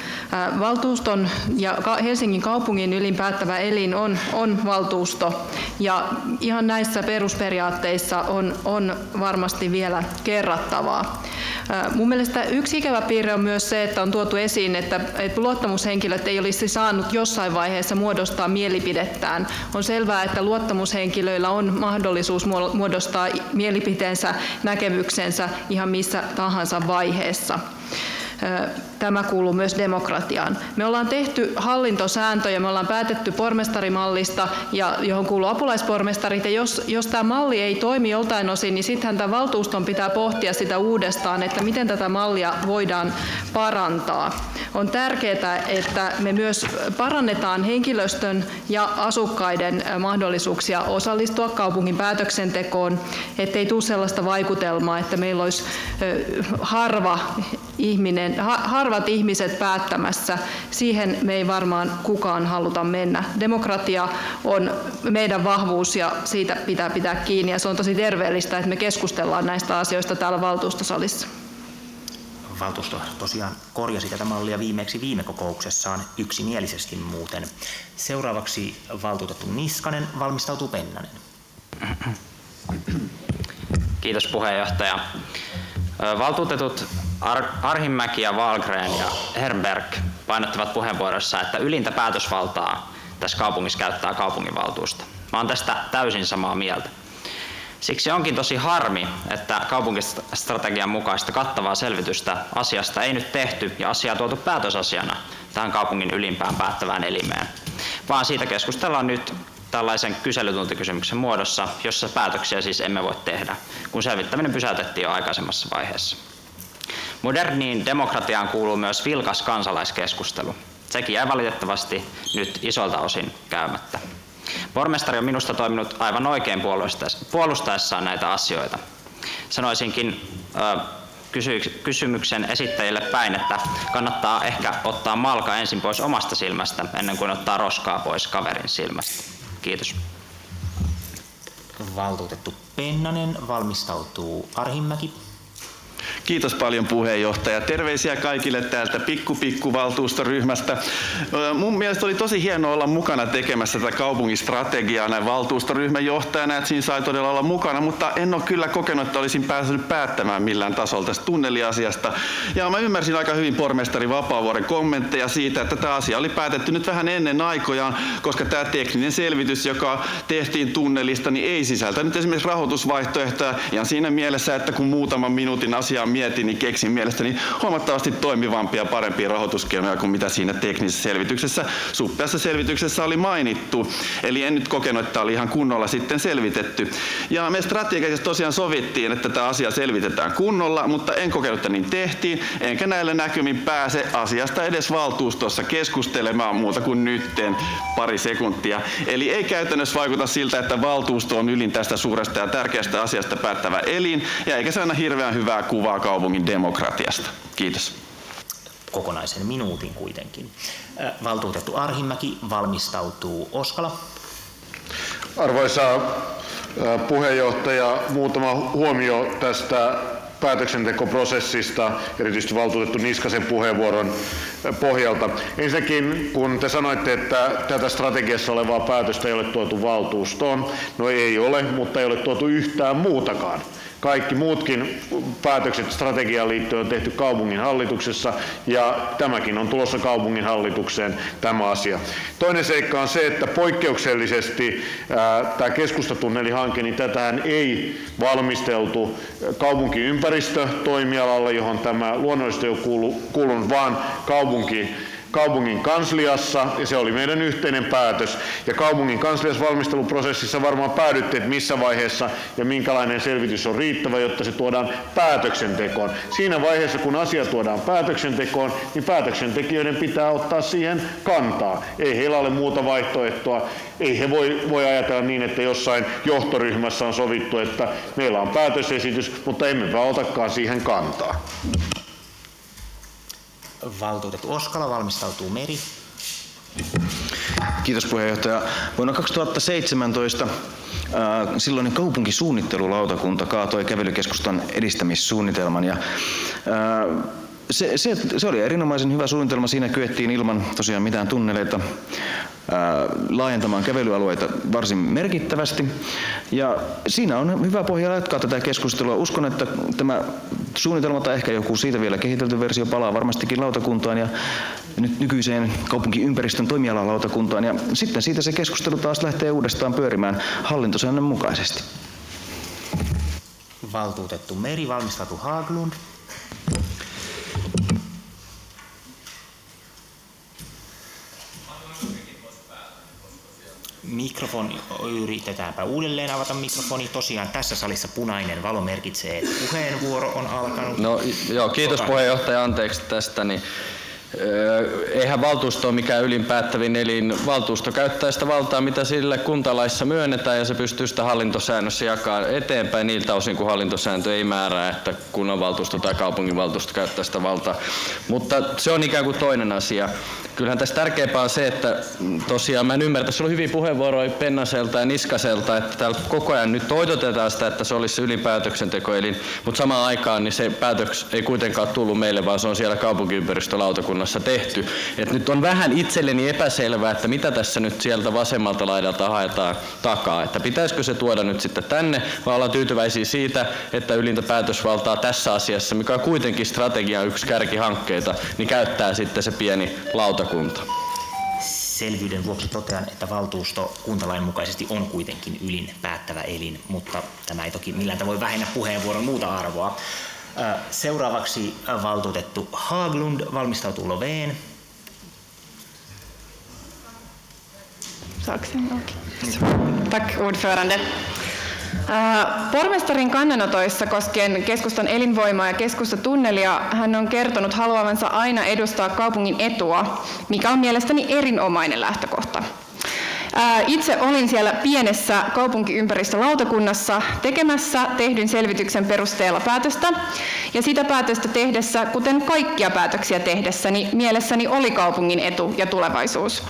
Valtuuston ja Helsingin kaupungin ylin päättävä elin on, on valtuusto, ja ihan näissä perusperiaatteissa on, on varmasti vielä kerrattavaa. Mun mielestä yksi ikävä piirre on myös se, että on tuotu esiin, että, että luottamushenkilöt ei olisi saanut jossain vaiheessa muodostaa mielipidettään. On selvää, että luottamushenkilöillä on mahdollisuus muodostaa mielipiteensä, näkemyksensä ihan missä tahansa vaiheessa. Tämä kuuluu myös demokratiaan. Me ollaan tehty hallintosääntöjä, me ollaan päätetty pormestarimallista, ja johon kuuluu apulaispormestarit, ja jos, jos tämä malli ei toimi joltain osin, niin sittenhän tämän valtuuston pitää pohtia sitä uudestaan, että miten tätä mallia voidaan parantaa. On tärkeää, että me myös parannetaan henkilöstön ja asukkaiden mahdollisuuksia osallistua kaupungin päätöksentekoon, ettei tule sellaista vaikutelmaa, että meillä olisi harva ihminen, harvat ihmiset päättämässä. Siihen me ei varmaan kukaan haluta mennä. Demokratia on meidän vahvuus, ja siitä pitää pitää kiinni, ja se on tosi terveellistä, että me keskustellaan näistä asioista täällä valtuustosalissa. Valtuusto tosiaan korjasi tätä mallia viimeksi viime kokouksessaan yksimielisesti muuten. Seuraavaksi valtuutettu Niskanen valmistautuu. Pennanen. Kiitos puheenjohtaja. Valtuutetut Ar- Arhinmäki ja Wallgren ja Hernberg painottavat puheenvuorossa, että ylintä päätösvaltaa tässä kaupungissa käyttää kaupunginvaltuusto. Mä oon tästä täysin samaa mieltä. Siksi onkin tosi harmi, että kaupunkistrategian mukaista kattavaa selvitystä asiasta ei nyt tehty ja asiaa tuotu päätösasiana tähän kaupungin ylimpään päättävään elimeen, vaan siitä keskustellaan nyt tällaisen kyselytuntikysymyksen muodossa, jossa päätöksiä siis emme voi tehdä, kun selvittäminen pysäytettiin jo aikaisemmassa vaiheessa. Moderniin demokratiaan kuuluu myös vilkas kansalaiskeskustelu. Sekin jäi valitettavasti nyt isolta osin käymättä. Pormestari on minusta toiminut aivan oikein puolustaessaan näitä asioita. Sanoisinkin ö, kysy, kysymyksen esittäjille päin, että kannattaa ehkä ottaa malka ensin pois omasta silmästä, ennen kuin ottaa roskaa pois kaverin silmästä. Kiitos. Valtuutettu Pennanen valmistautuu. Arhinmäki. Kiitos paljon puheenjohtaja. Terveisiä kaikille täältä pikkupikkuvaltuustoryhmästä. Mun mielestä oli tosi hienoa olla mukana tekemässä tätä kaupungistrategiaa näin valtuustoryhmän johtajana, että siinä sai todella olla mukana, mutta en ole kyllä kokenut, että olisin päässyt päättämään millään tasolla tästä tunneliasiasta. Ja mä ymmärsin aika hyvin pormestari Vapaavuoren kommentteja siitä, että tämä asia oli päätetty nyt vähän ennen aikojaan, koska tämä tekninen selvitys, joka tehtiin tunnelista, niin ei sisältänyt esimerkiksi rahoitusvaihtoehtoja, ja siinä mielessä, että kun muutaman minuutin asia mietin, niin keksin mielestäni huomattavasti toimivampia ja parempia rahoituskeinoja kuin mitä siinä teknisessä selvityksessä, suppeassa selvityksessä oli mainittu. Eli en nyt kokenut, että oli ihan kunnolla sitten selvitetty. Ja me strategisesti tosiaan sovittiin, että tämä asia selvitetään kunnolla, mutta en kokenut, että niin tehtiin, enkä näillä näkymin pääse asiasta edes valtuustossa keskustelemaan muuta kuin nytten pari sekuntia. Eli ei käytännössä vaikuta siltä, että valtuusto on ylin tästä suuresta ja tärkeästä asiasta päättävä elin, ja eikä se aina hirveän hyvää kuvaa kaupungin demokratiasta. Kiitos. Kokonaisen minuutin kuitenkin. Valtuutettu Arhinmäki valmistautuu. Oskala. Arvoisa puheenjohtaja, muutama huomio tästä päätöksentekoprosessista, erityisesti valtuutettu Niskasen puheenvuoron pohjalta. Ensinnäkin, kun te sanoitte, että tätä strategiassa olevaa päätöstä ei ole tuotu valtuustoon, no ei ole, mutta ei ole tuotu yhtään muutakaan. Kaikki muutkin päätökset strategiaan liittyen on tehty kaupunginhallituksessa, ja tämäkin on tulossa kaupunginhallitukseen tämä asia. Toinen seikka on se, että poikkeuksellisesti ää, tämä keskustatunnelihanke, niin tätähän ei valmisteltu kaupunkiympäristötoimialalla, johon tämä luonnollisesti on kuulunut, vaan kaupunki. kaupungin kansliassa, ja se oli meidän yhteinen päätös. Ja kaupungin kansliassa valmisteluprosessissa varmaan päädyttiin, että missä vaiheessa ja minkälainen selvitys on riittävä, jotta se tuodaan päätöksentekoon. Siinä vaiheessa, kun asia tuodaan päätöksentekoon, niin päätöksentekijöiden pitää ottaa siihen kantaa. Ei heillä ole muuta vaihtoehtoa. Ei he voi, voi ajatella niin, että jossain johtoryhmässä on sovittu, että meillä on päätösesitys, mutta emme vaan otakaan siihen kantaa. Valtuutettu Oskala valmistautuu. Meri. Kiitos puheenjohtaja. Vuonna kaksituhattaseitsemäntoista silloinen kaupunkisuunnittelulautakunta kaatoi kävelykeskustan edistämissuunnitelman. Ja, ää, se, se, se oli erinomaisen hyvä suunnitelma. Siinä kyettiin ilman tosiaan mitään tunneleita ää, laajentamaan kävelyalueita varsin merkittävästi. Ja siinä on hyvä pohja jatkaa tätä keskustelua. Uskon, että tämä suunnitelma tai ehkä joku siitä vielä kehitelty versio palaa varmastikin lautakuntaan ja nyt nykyiseen kaupunkiympäristön toimialalautakuntaan. Ja sitten siitä se keskustelu taas lähtee uudestaan pyörimään hallintosäännön mukaisesti. Valtuutettu Meri, valmistautu Haaglund. Mikrofoni, yritetäänpä uudelleen avata mikrofoni. Tosiaan tässä salissa punainen valo merkitsee, että puheenvuoro on alkanut. No joo, kiitos puheenjohtaja, anteeksi tästä. Niin, eihän valtuusto ole mikään ylinpäättävin elin. Valtuusto käyttää sitä valtaa, mitä sille kuntalaissa myönnetään, ja se pystyy sitä hallintosäännössä jakamaan eteenpäin niiltä osin, kun hallintosääntö ei määrää, että kunnanvaltuusto tai kaupunginvaltuusto käyttää sitä valtaa. Mutta se on ikään kuin toinen asia. Kyllähän tässä tärkeämpää on se, että tosiaan mä en ymmärrä, tässä oli hyviä puheenvuoroja Pennaselta ja Niskaselta, että täällä koko ajan nyt toitotetaan sitä, että se olisi se ylinpäätöksentekoelin, mutta samaan aikaan niin se päätös ei kuitenkaan tullut meille, vaan se on siellä kaupunkiympäristölautakunnassa tehty. Et nyt on vähän itselleni epäselvää, että mitä tässä nyt sieltä vasemmalta laidalta haetaan takaa, että pitäisikö se tuoda nyt sitten tänne, vaan ollaan tyytyväisiä siitä, että ylintä päätösvaltaa tässä asiassa, mikä on kuitenkin strategian yksi kärkihankkeita, niin käyttää sitten se pieni lautakunta. Selvyyden vuoksi totean, että valtuusto kuntalain mukaisesti on kuitenkin ylin päättävä elin, mutta tämä ei toki millään tavoin vähennä puheenvuoron muuta arvoa. Seuraavaksi valtuutettu Haaglund valmistautuu Loveen. Tack ordförande. Pormestarin kannanotoissa koskien keskustan elinvoimaa ja keskustatunnelia hän on kertonut haluavansa aina edustaa kaupungin etua, mikä on mielestäni erinomainen lähtökohta. Itse olin siellä pienessä kaupunkiympäristölautakunnassa tekemässä tehdyn selvityksen perusteella päätöstä, ja sitä päätöstä tehdessä, kuten kaikkia päätöksiä tehdessäni, mielessäni oli kaupungin etu ja tulevaisuus.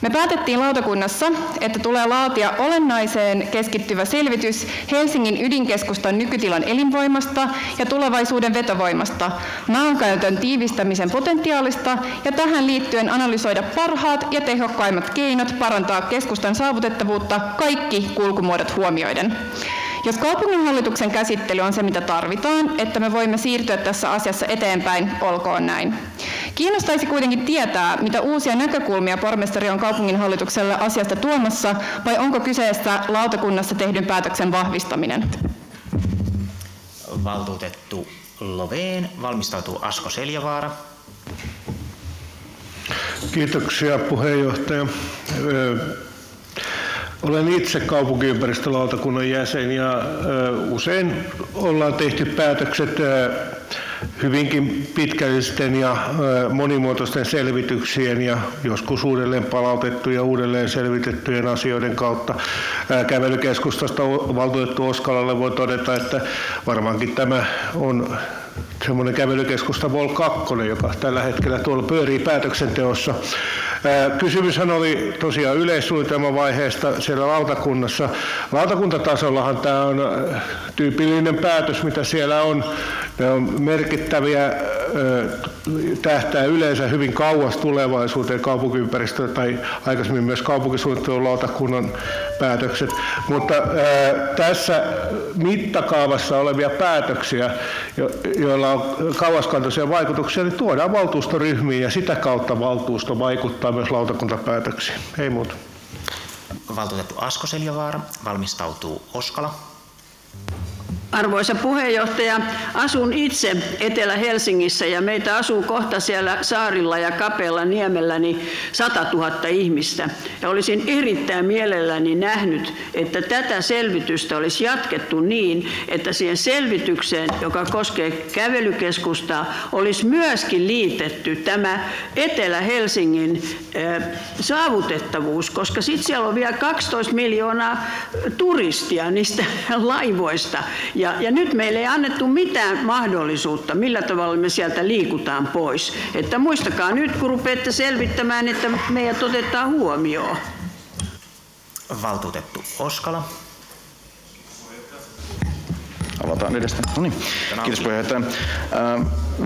Me päätettiin lautakunnassa, että tulee laatia olennaiseen keskittyvä selvitys Helsingin ydinkeskustan nykytilan elinvoimasta ja tulevaisuuden vetovoimasta, maankäytön tiivistämisen potentiaalista ja tähän liittyen analysoida parhaat ja tehokkaimmat keinot parantaa keskustan saavutettavuutta kaikki kulkumuodot huomioiden. Jos kaupunginhallituksen käsittely on se, mitä tarvitaan, että me voimme siirtyä tässä asiassa eteenpäin, olkoon näin. Kiinnostaisi kuitenkin tietää, mitä uusia näkökulmia pormestari on kaupunginhallitukselle asiasta tuomassa, vai onko kyseessä lautakunnassa tehdyn päätöksen vahvistaminen? Valtuutettu Loveen, valmistautuu Asko Seljavaara. Kiitoksia puheenjohtaja. Olen itse kaupunkiympäristölautakunnan jäsen ja usein ollaan tehty päätökset hyvinkin pitkällisten ja monimuotoisten selvityksien ja joskus uudelleen palautettujen ja uudelleen selvitettyjen asioiden kautta. Kävelykeskustasta valtuutettu Oskalalle voi todeta, että varmaankin tämä on semmoinen kävelykeskusta Vol kaksi, joka tällä hetkellä tuolla pyörii päätöksenteossa. Kysymyshän oli tosiaan yleissuunnitelmavaiheesta siellä lautakunnassa. Lautakuntatasollahan tämä on tyypillinen päätös, mitä siellä on. Ne on merkittäviä, tähtää yleensä hyvin kauas tulevaisuuteen kaupunkiympäristö tai aikaisemmin myös kaupunkisuunnittelulautakunnan päätökset. Mutta tässä mittakaavassa olevia päätöksiä, joilla on kauaskantoisia vaikutuksia, niin tuodaan valtuustoryhmiin ja sitä kautta valtuusto vaikuttaa myös lautakuntapäätöksiin. Ei muuta. Valtuutettu Asko Seljavaara, valmistautuu Oskala. Arvoisa puheenjohtaja, asun itse Etelä-Helsingissä ja meitä asuu kohta siellä saarilla ja kapealla niemelläni satatuhatta ihmistä. Ja olisin erittäin mielelläni nähnyt, että tätä selvitystä olisi jatkettu niin, että siihen selvitykseen, joka koskee kävelykeskustaa, olisi myöskin liitetty tämä Etelä-Helsingin saavutettavuus, koska sitten siellä on vielä kaksitoista miljoonaa turistia niistä laivoista. Ja, ja nyt meille ei annettu mitään mahdollisuutta, millä tavalla me sieltä liikutaan pois. Että muistakaa nyt, kun rupeatte selvittämään, että meidät otetaan huomioon. Valtuutettu Oskala. Avataan edestä. No niin. Kiitos puheenjohtaja.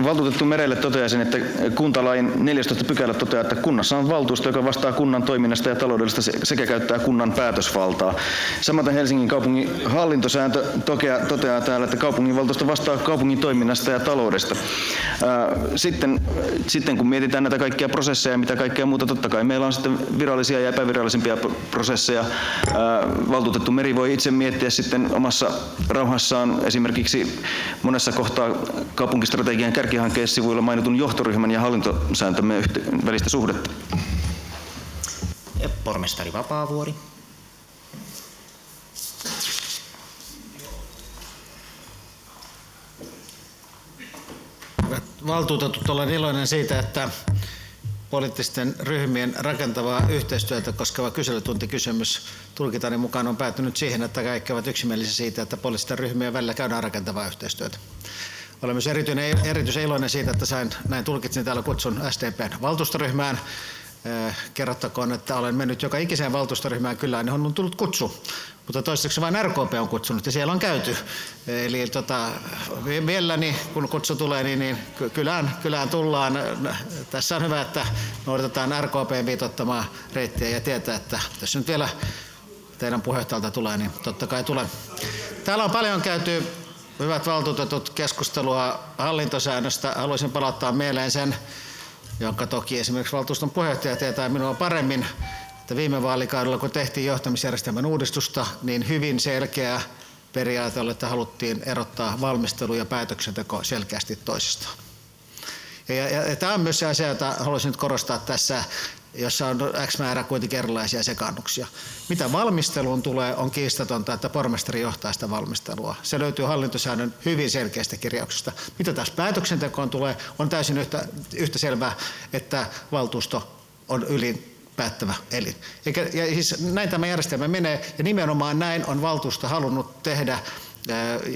Valtuutettu Merelle toteaisin, että kuntalain neljästoista pykälä toteaa, että kunnassa on valtuusto, joka vastaa kunnan toiminnasta ja taloudellista sekä käyttää kunnan päätösvaltaa. Samaten Helsingin kaupungin hallintosääntö toteaa täällä, että kaupunginvaltuusto vastaa kaupungin toiminnasta ja taloudesta. Sitten, sitten kun mietitään näitä kaikkia prosesseja ja mitä kaikkea muuta, totta kai meillä on sitten virallisia ja epävirallisimpia prosesseja. Valtuutettu Meri voi itse miettiä sitten omassa rauhassaan esimerkiksi monessa kohtaa kaupunkistrategian kärkihankkeen sivuilla mainitun johtoryhmän ja hallintosääntömme yhteen välistä suhdetta. Pormestari Vapaavuori. Valtuutetut, olen iloinen siitä, että poliittisten ryhmien rakentavaa yhteistyötä koskeva kyselytuntikysymys tulkitani mukaan on päätynyt siihen, että kaikki ovat yksimielisiä siitä, että poliittisten ryhmien välillä käydään rakentavaa yhteistyötä. Olen myös erityinen, erityisen iloinen siitä, että sain, näin tulkitsin täällä kutsun S D P:n valtuustoryhmään. Kerrottakoon, että olen mennyt joka ikiseen valtuustoryhmään kyllä, niin on tullut kutsu, mutta toistaiseksi vain R K P on kutsunut ja siellä on käyty. Eli tota, mielelläni, kun kutsu tulee, niin, niin kylään, kylään tullaan. Tässä on hyvä, että noudatetaan R K P:n viitoittamaa reittiä ja tietää, että tässä nyt vielä teidän puheenjohtajalta tulee, niin totta kai tulee. Täällä on paljon käyty, hyvät valtuutetut, keskustelua hallintosäännöstä. Haluaisin palauttaa mieleen sen, jonka toki esimerkiksi valtuuston puheenjohtaja tietää minua paremmin, että viime vaalikaudella, kun tehtiin johtamisjärjestelmän uudistusta, niin hyvin selkeä periaate oli, että haluttiin erottaa valmistelu ja päätöksenteko selkeästi toisistaan. Ja, ja, ja tämä on myös se asia, jota haluaisin nyt korostaa tässä, jossa on X määrä kuitenkin erilaisia sekaannuksia. Mitä valmisteluun tulee, on kiistatonta, että pormestari johtaa sitä valmistelua. Se löytyy hallintosäännön hyvin selkeästä kirjauksesta. Mitä taas päätöksentekoon tulee, on täysin yhtä, yhtä selvää, että valtuusto on ylin päättävä elin. Eikä, ja siis näin tämä järjestelmä menee, ja nimenomaan näin on valtuusto halunnut tehdä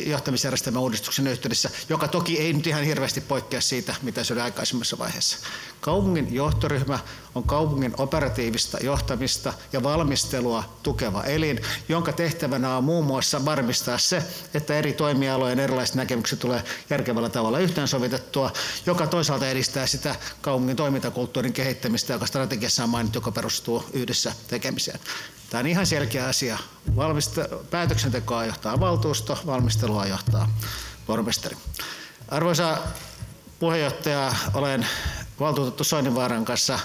johtamisjärjestelmän uudistuksen yhteydessä, joka toki ei nyt ihan hirveästi poikkea siitä, mitä se oli aikaisemmassa vaiheessa. Kaupungin johtoryhmä on kaupungin operatiivista johtamista ja valmistelua tukeva elin, jonka tehtävänä on muun muassa varmistaa se, että eri toimialojen erilaiset näkemykset tulee järkevällä tavalla yhteensovitettua, joka toisaalta edistää sitä kaupungin toimintakulttuurin kehittämistä, joka strategiassa on mainittu, joka perustuu yhdessä tekemiseen. Tämä on ihan selkeä asia. Valmiste- päätöksentekoa johtaa valtuusto, valmistelua johtaa pormestari. Arvoisa puheenjohtaja, olen valtuutettu Soininvaaran kanssa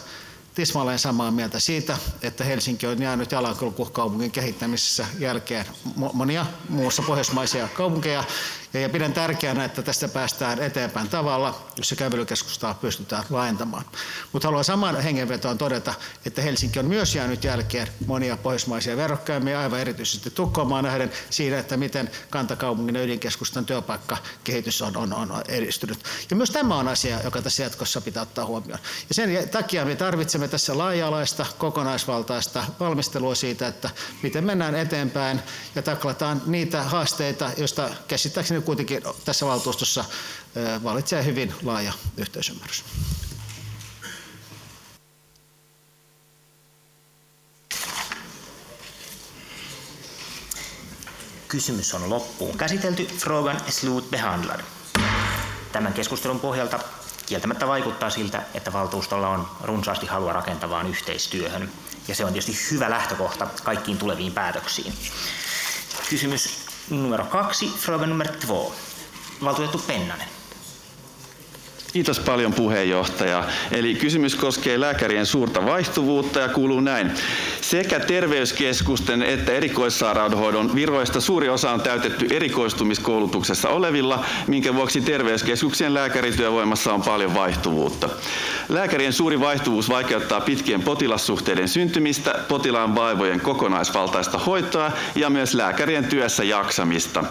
tismalleen samaa mieltä siitä, että Helsinki on jäänyt jalankulkukaupungin kehittämisessä jälkeen monia muussa pohjoismaisia kaupunkeja. Ja pidän tärkeänä, että tästä päästään eteenpäin tavalla, jossa kävelykeskustaa pystytään laajentamaan. Mutta haluan saman hengenvetoon todeta, että Helsinki on myös jäänyt jälkeen monia pohjoismaisia verrokkeja, aivan erityisesti Tukholmaan nähden siinä, että miten kantakaupungin ja ydinkeskustan työpaikkakehitys on, on, on edistynyt. Ja myös tämä on asia, joka tässä jatkossa pitää ottaa huomioon. Ja sen takia me tarvitsemme tässä laaja-alaista, kokonaisvaltaista valmistelua siitä, että miten mennään eteenpäin ja taklataan niitä haasteita, joista käsittääkseni kuitenkin tässä valtuustossa valitsee hyvin laaja yhteisymmärrys. Kysymys on loppuun käsitelty. Frågan är slutbehandlad. Tämän keskustelun pohjalta kieltämättä vaikuttaa siltä, että valtuustolla on runsaasti halua rakentavaan yhteistyöhön. Ja se on tietysti hyvä lähtökohta kaikkiin tuleviin päätöksiin. Kysymys numero kaksi, fråga nummer två. Valtuutettu Pennanen. Kiitos paljon puheenjohtaja. Eli kysymys koskee lääkärien suurta vaihtuvuutta ja kuuluu näin. Sekä terveyskeskusten että erikoissairaanhoidon viroista suuri osa on täytetty erikoistumiskoulutuksessa olevilla, minkä vuoksi terveyskeskuksien lääkärityövoimassa on paljon vaihtuvuutta. Lääkärien suuri vaihtuvuus vaikeuttaa pitkien potilassuhteiden syntymistä, potilaan vaivojen kokonaisvaltaista hoitoa ja myös lääkärien työssä jaksamista.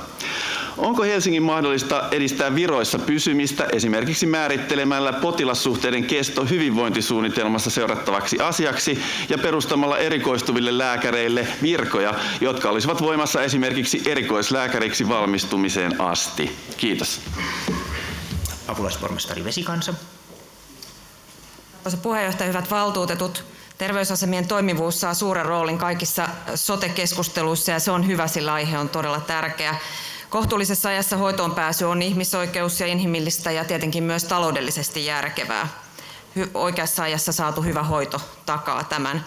Onko Helsingin mahdollista edistää viroissa pysymistä esimerkiksi määrittelemällä potilassuhteiden kesto hyvinvointisuunnitelmassa seurattavaksi asiaksi ja perustamalla erikoistuville lääkäreille virkoja, jotka olisivat voimassa esimerkiksi erikoislääkäriksi valmistumiseen asti? Kiitos. Apulaispormestari Vesikansa. Arvoisa puheenjohtaja, hyvät valtuutetut. Terveysasemien toimivuus saa suuren roolin kaikissa sote-keskusteluissa ja se on hyvä, sillä aihe on todella tärkeä. Kohtuullisessa ajassa hoitoon pääsy on ihmisoikeus ja inhimillistä ja tietenkin myös taloudellisesti järkevää. Oikeassa ajassa saatu hyvä hoito takaa tämän.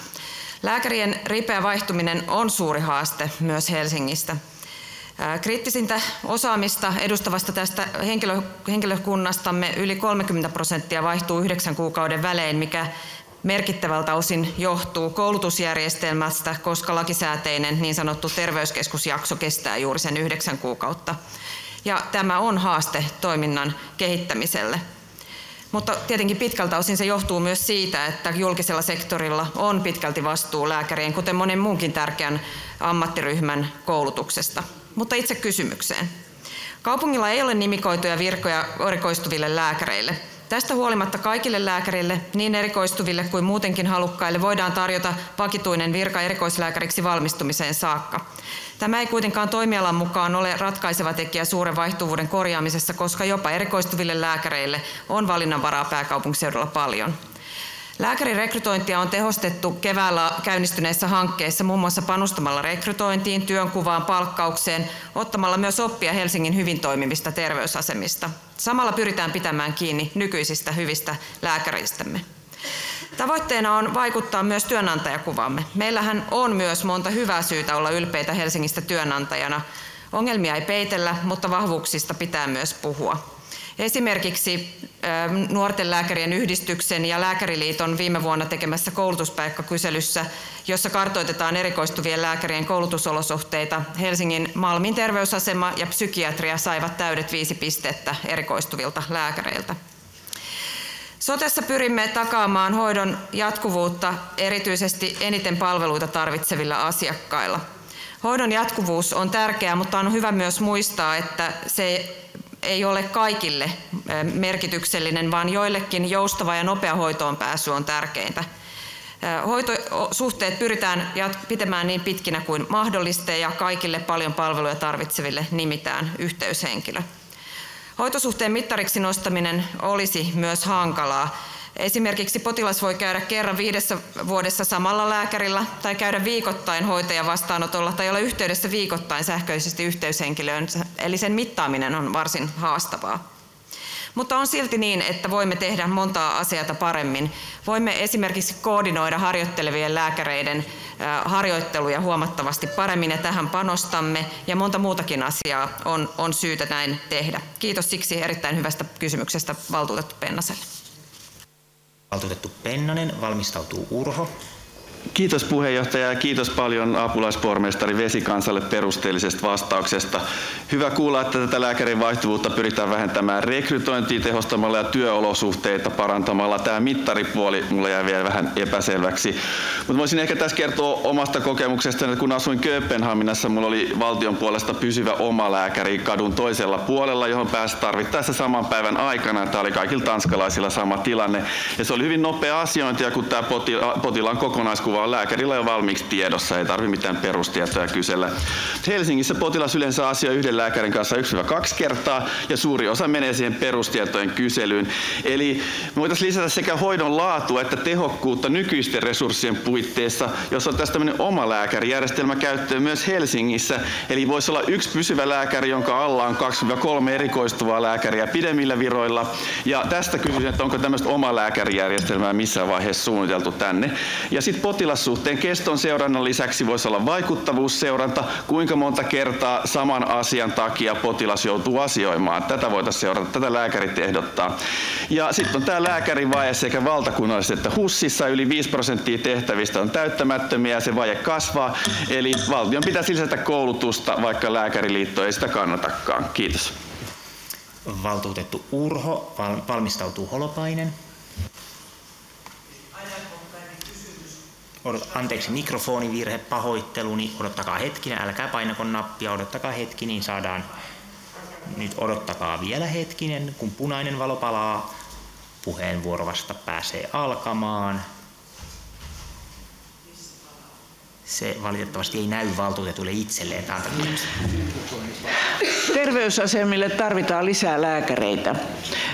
Lääkärien ripeä vaihtuminen on suuri haaste myös Helsingistä. Kriittisintä osaamista edustavasta tästä henkilö, henkilökunnastamme yli kolmekymmentä prosenttia vaihtuu yhdeksän kuukauden välein, mikä merkittävältä osin johtuu koulutusjärjestelmästä, koska lakisääteinen niin sanottu terveyskeskusjakso kestää juuri sen yhdeksän kuukautta. Ja tämä on haaste toiminnan kehittämiselle. Mutta tietenkin pitkältä osin se johtuu myös siitä, että julkisella sektorilla on pitkälti vastuu lääkärien, kuten monen muunkin tärkeän ammattiryhmän koulutuksesta. Mutta itse kysymykseen. Kaupungilla ei ole nimikoituja virkoja erikoistuville lääkäreille. Tästä huolimatta kaikille lääkärille, niin erikoistuville kuin muutenkin halukkaille, voidaan tarjota vakituinen virka erikoislääkäriksi valmistumiseen saakka. Tämä ei kuitenkaan toimialan mukaan ole ratkaiseva tekijä suuren vaihtuvuuden korjaamisessa, koska jopa erikoistuville lääkäreille on valinnanvaraa pääkaupunkiseudulla paljon. Lääkärirekrytointia on tehostettu keväällä käynnistyneissä hankkeissa muun muassa panostamalla rekrytointiin, työnkuvaan, palkkaukseen, ottamalla myös oppia Helsingin hyvin toimivista terveysasemista. Samalla pyritään pitämään kiinni nykyisistä hyvistä lääkäristämme. Tavoitteena on vaikuttaa myös työnantajakuvamme. Meillähän on myös monta hyvää syytä olla ylpeitä Helsingistä työnantajana. Ongelmia ei peitellä, mutta vahvuuksista pitää myös puhua. Esimerkiksi Nuorten lääkärien yhdistyksen ja Lääkäriliiton viime vuonna tekemässä koulutuspaikkakyselyssä, jossa kartoitetaan erikoistuvien lääkärien koulutusolosuhteita, Helsingin Malmin terveysasema ja psykiatria saivat täydet viisi pistettä erikoistuvilta lääkäreiltä. Sotessa pyrimme takaamaan hoidon jatkuvuutta erityisesti eniten palveluita tarvitsevilla asiakkailla. Hoidon jatkuvuus on tärkeää, mutta on hyvä myös muistaa, että se ei ole kaikille merkityksellinen, vaan joillekin joustava ja nopea hoitoon pääsy on tärkeintä. Hoitosuhteet pyritään pitämään niin pitkinä kuin mahdollista ja kaikille paljon palveluja tarvitseville nimitään yhteyshenkilö. Hoitosuhteen mittariksi nostaminen olisi myös hankalaa. Esimerkiksi potilas voi käydä kerran viidessä vuodessa samalla lääkärillä tai käydä viikoittain hoitajan vastaanotolla tai olla yhteydessä viikoittain sähköisesti yhteyshenkilöön, eli sen mittaaminen on varsin haastavaa. Mutta on silti niin, että voimme tehdä montaa asiaa paremmin. Voimme esimerkiksi koordinoida harjoittelevien lääkäreiden harjoitteluja huomattavasti paremmin ja tähän panostamme ja monta muutakin asiaa on, on syytä näin tehdä. Kiitos siksi erittäin hyvästä kysymyksestä valtuutettu Pennaselle. Valtuutettu Pennanen, valmistautuu Urho. Kiitos puheenjohtaja ja kiitos paljon apulaispormestari Vesikansalle perusteellisesta vastauksesta. Hyvä kuulla, että tätä lääkärin vaihtuvuutta pyritään vähentämään rekrytointia tehostamalla ja työolosuhteita parantamalla. Tämä mittaripuoli mulle jäi vielä vähän epäselväksi. Mutta voisin ehkä tässä kertoa omasta kokemuksestani, että kun asuin Kööpenhaminassa, mulla oli valtion puolesta pysyvä oma lääkäri kadun toisella puolella, johon pääsi tarvittaessa saman päivän aikana. Tämä oli kaikilla tanskalaisilla sama tilanne. Ja se oli hyvin nopea asiointia, kun tämä potila- potilaan kokonaiskuva on lääkärillä jo valmiiksi tiedossa, ei tarvitse mitään perustietoja kysellä. Helsingissä potilas yleensä asioi yhden lääkärin kanssa yksi kaksi kertaa ja suuri osa menee siihen perustietojen kyselyyn. Eli me voitaisiin lisätä sekä hoidon laatua että tehokkuutta nykyisten resurssien puitteissa, jos on tämmöinen oma lääkärijärjestelmä käyttöön myös Helsingissä. Eli voisi olla yksi pysyvä lääkäri, jonka alla on kaksi kolme erikoistuvaa lääkäriä pidemmillä viroilla. Ja tästä kysyisin, että onko tämmöistä oma lääkärijärjestelmää missään vaiheessa suunniteltu tänne. Ja sit potilassuhteen keston seurannan lisäksi voisi olla vaikuttavuusseuranta, kuinka monta kertaa saman asian takia potilas joutuu asioimaan. Tätä voitaisiin seurata, tätä lääkärit ehdottaa. Ja sitten on tämä lääkärivaje sekä valtakunnallisesti että HUSissa. Yli viisi prosenttia tehtävistä on täyttämättömiä ja se vaje kasvaa. Eli valtion pitäisi lisätä koulutusta, vaikka Lääkäriliitto ei sitä kannatakaan. Kiitos. Valtuutettu Urho, valmistautuu Holopainen. Anteeksi, mikrofonivirhe, pahoitteluni. Odottakaa hetkinen, älkää painako nappia, odottakaa hetki, niin saadaan nyt odottakaa vielä hetkinen, kun punainen valo palaa, puheenvuoro vasta pääsee alkamaan. Se valitettavasti ei näy valtuutetuille itselleen tarkoitus. Terveysasemille tarvitaan lisää lääkäreitä.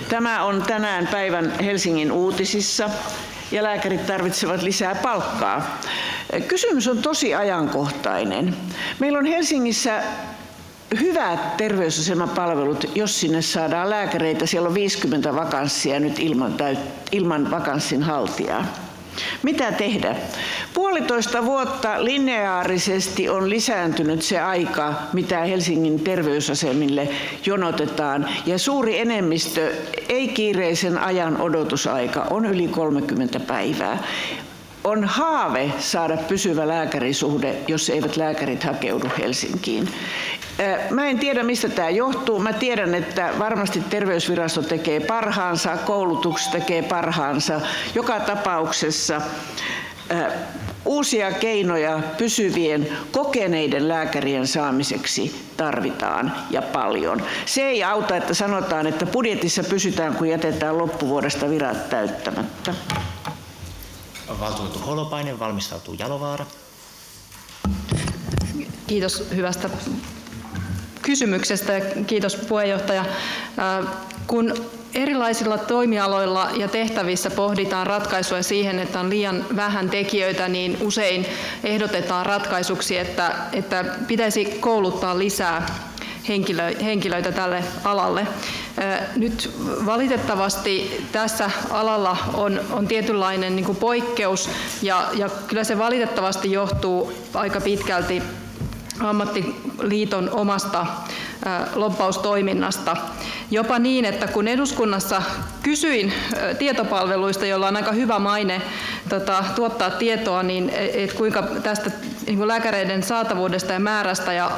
Tämä on tänään päivän Helsingin uutisissa ja lääkärit tarvitsevat lisää palkkaa. Kysymys on tosi ajankohtainen. Meillä on Helsingissä hyvät terveysasemapalvelut, jos sinne saadaan lääkäreitä. Siellä on viisikymmentä vakanssia nyt ilman, ilman vakanssin haltijaa. Mitä tehdä? Puolitoista vuotta lineaarisesti on lisääntynyt se aika, mitä Helsingin terveysasemille jonotetaan, ja suuri enemmistö ei kiireisen ajan odotusaika on yli kolmekymmentä päivää. On haave saada pysyvä lääkärisuhde, jos eivät lääkärit hakeudu Helsinkiin. Mä en tiedä, mistä tämä johtuu. Mä tiedän, että varmasti terveysvirasto tekee parhaansa, koulutukset tekee parhaansa. Joka tapauksessa uusia keinoja pysyvien kokeneiden lääkärien saamiseksi tarvitaan ja paljon. Se ei auta, että sanotaan, että budjetissa pysytään, kun jätetään loppuvuodesta virat täyttämättä. Valtuutettu Holopainen, valmistautuu Jalovaara. Kiitos hyvästä kysymyksestä ja kiitos puheenjohtaja. Kun erilaisilla toimialoilla ja tehtävissä pohditaan ratkaisuja siihen, että on liian vähän tekijöitä, niin usein ehdotetaan ratkaisuksi, että, että pitäisi kouluttaa lisää henkilöitä tälle alalle. Nyt valitettavasti tässä alalla on, on tietynlainen niin kuin poikkeus, ja, ja kyllä se valitettavasti johtuu aika pitkälti ammattiliiton omasta lobbaustoiminnasta. Jopa niin, että kun eduskunnassa kysyin tietopalveluista, joilla on aika hyvä maine tota, tuottaa tietoa, niin et kuinka tästä niin kuin lääkäreiden saatavuudesta ja määrästä ja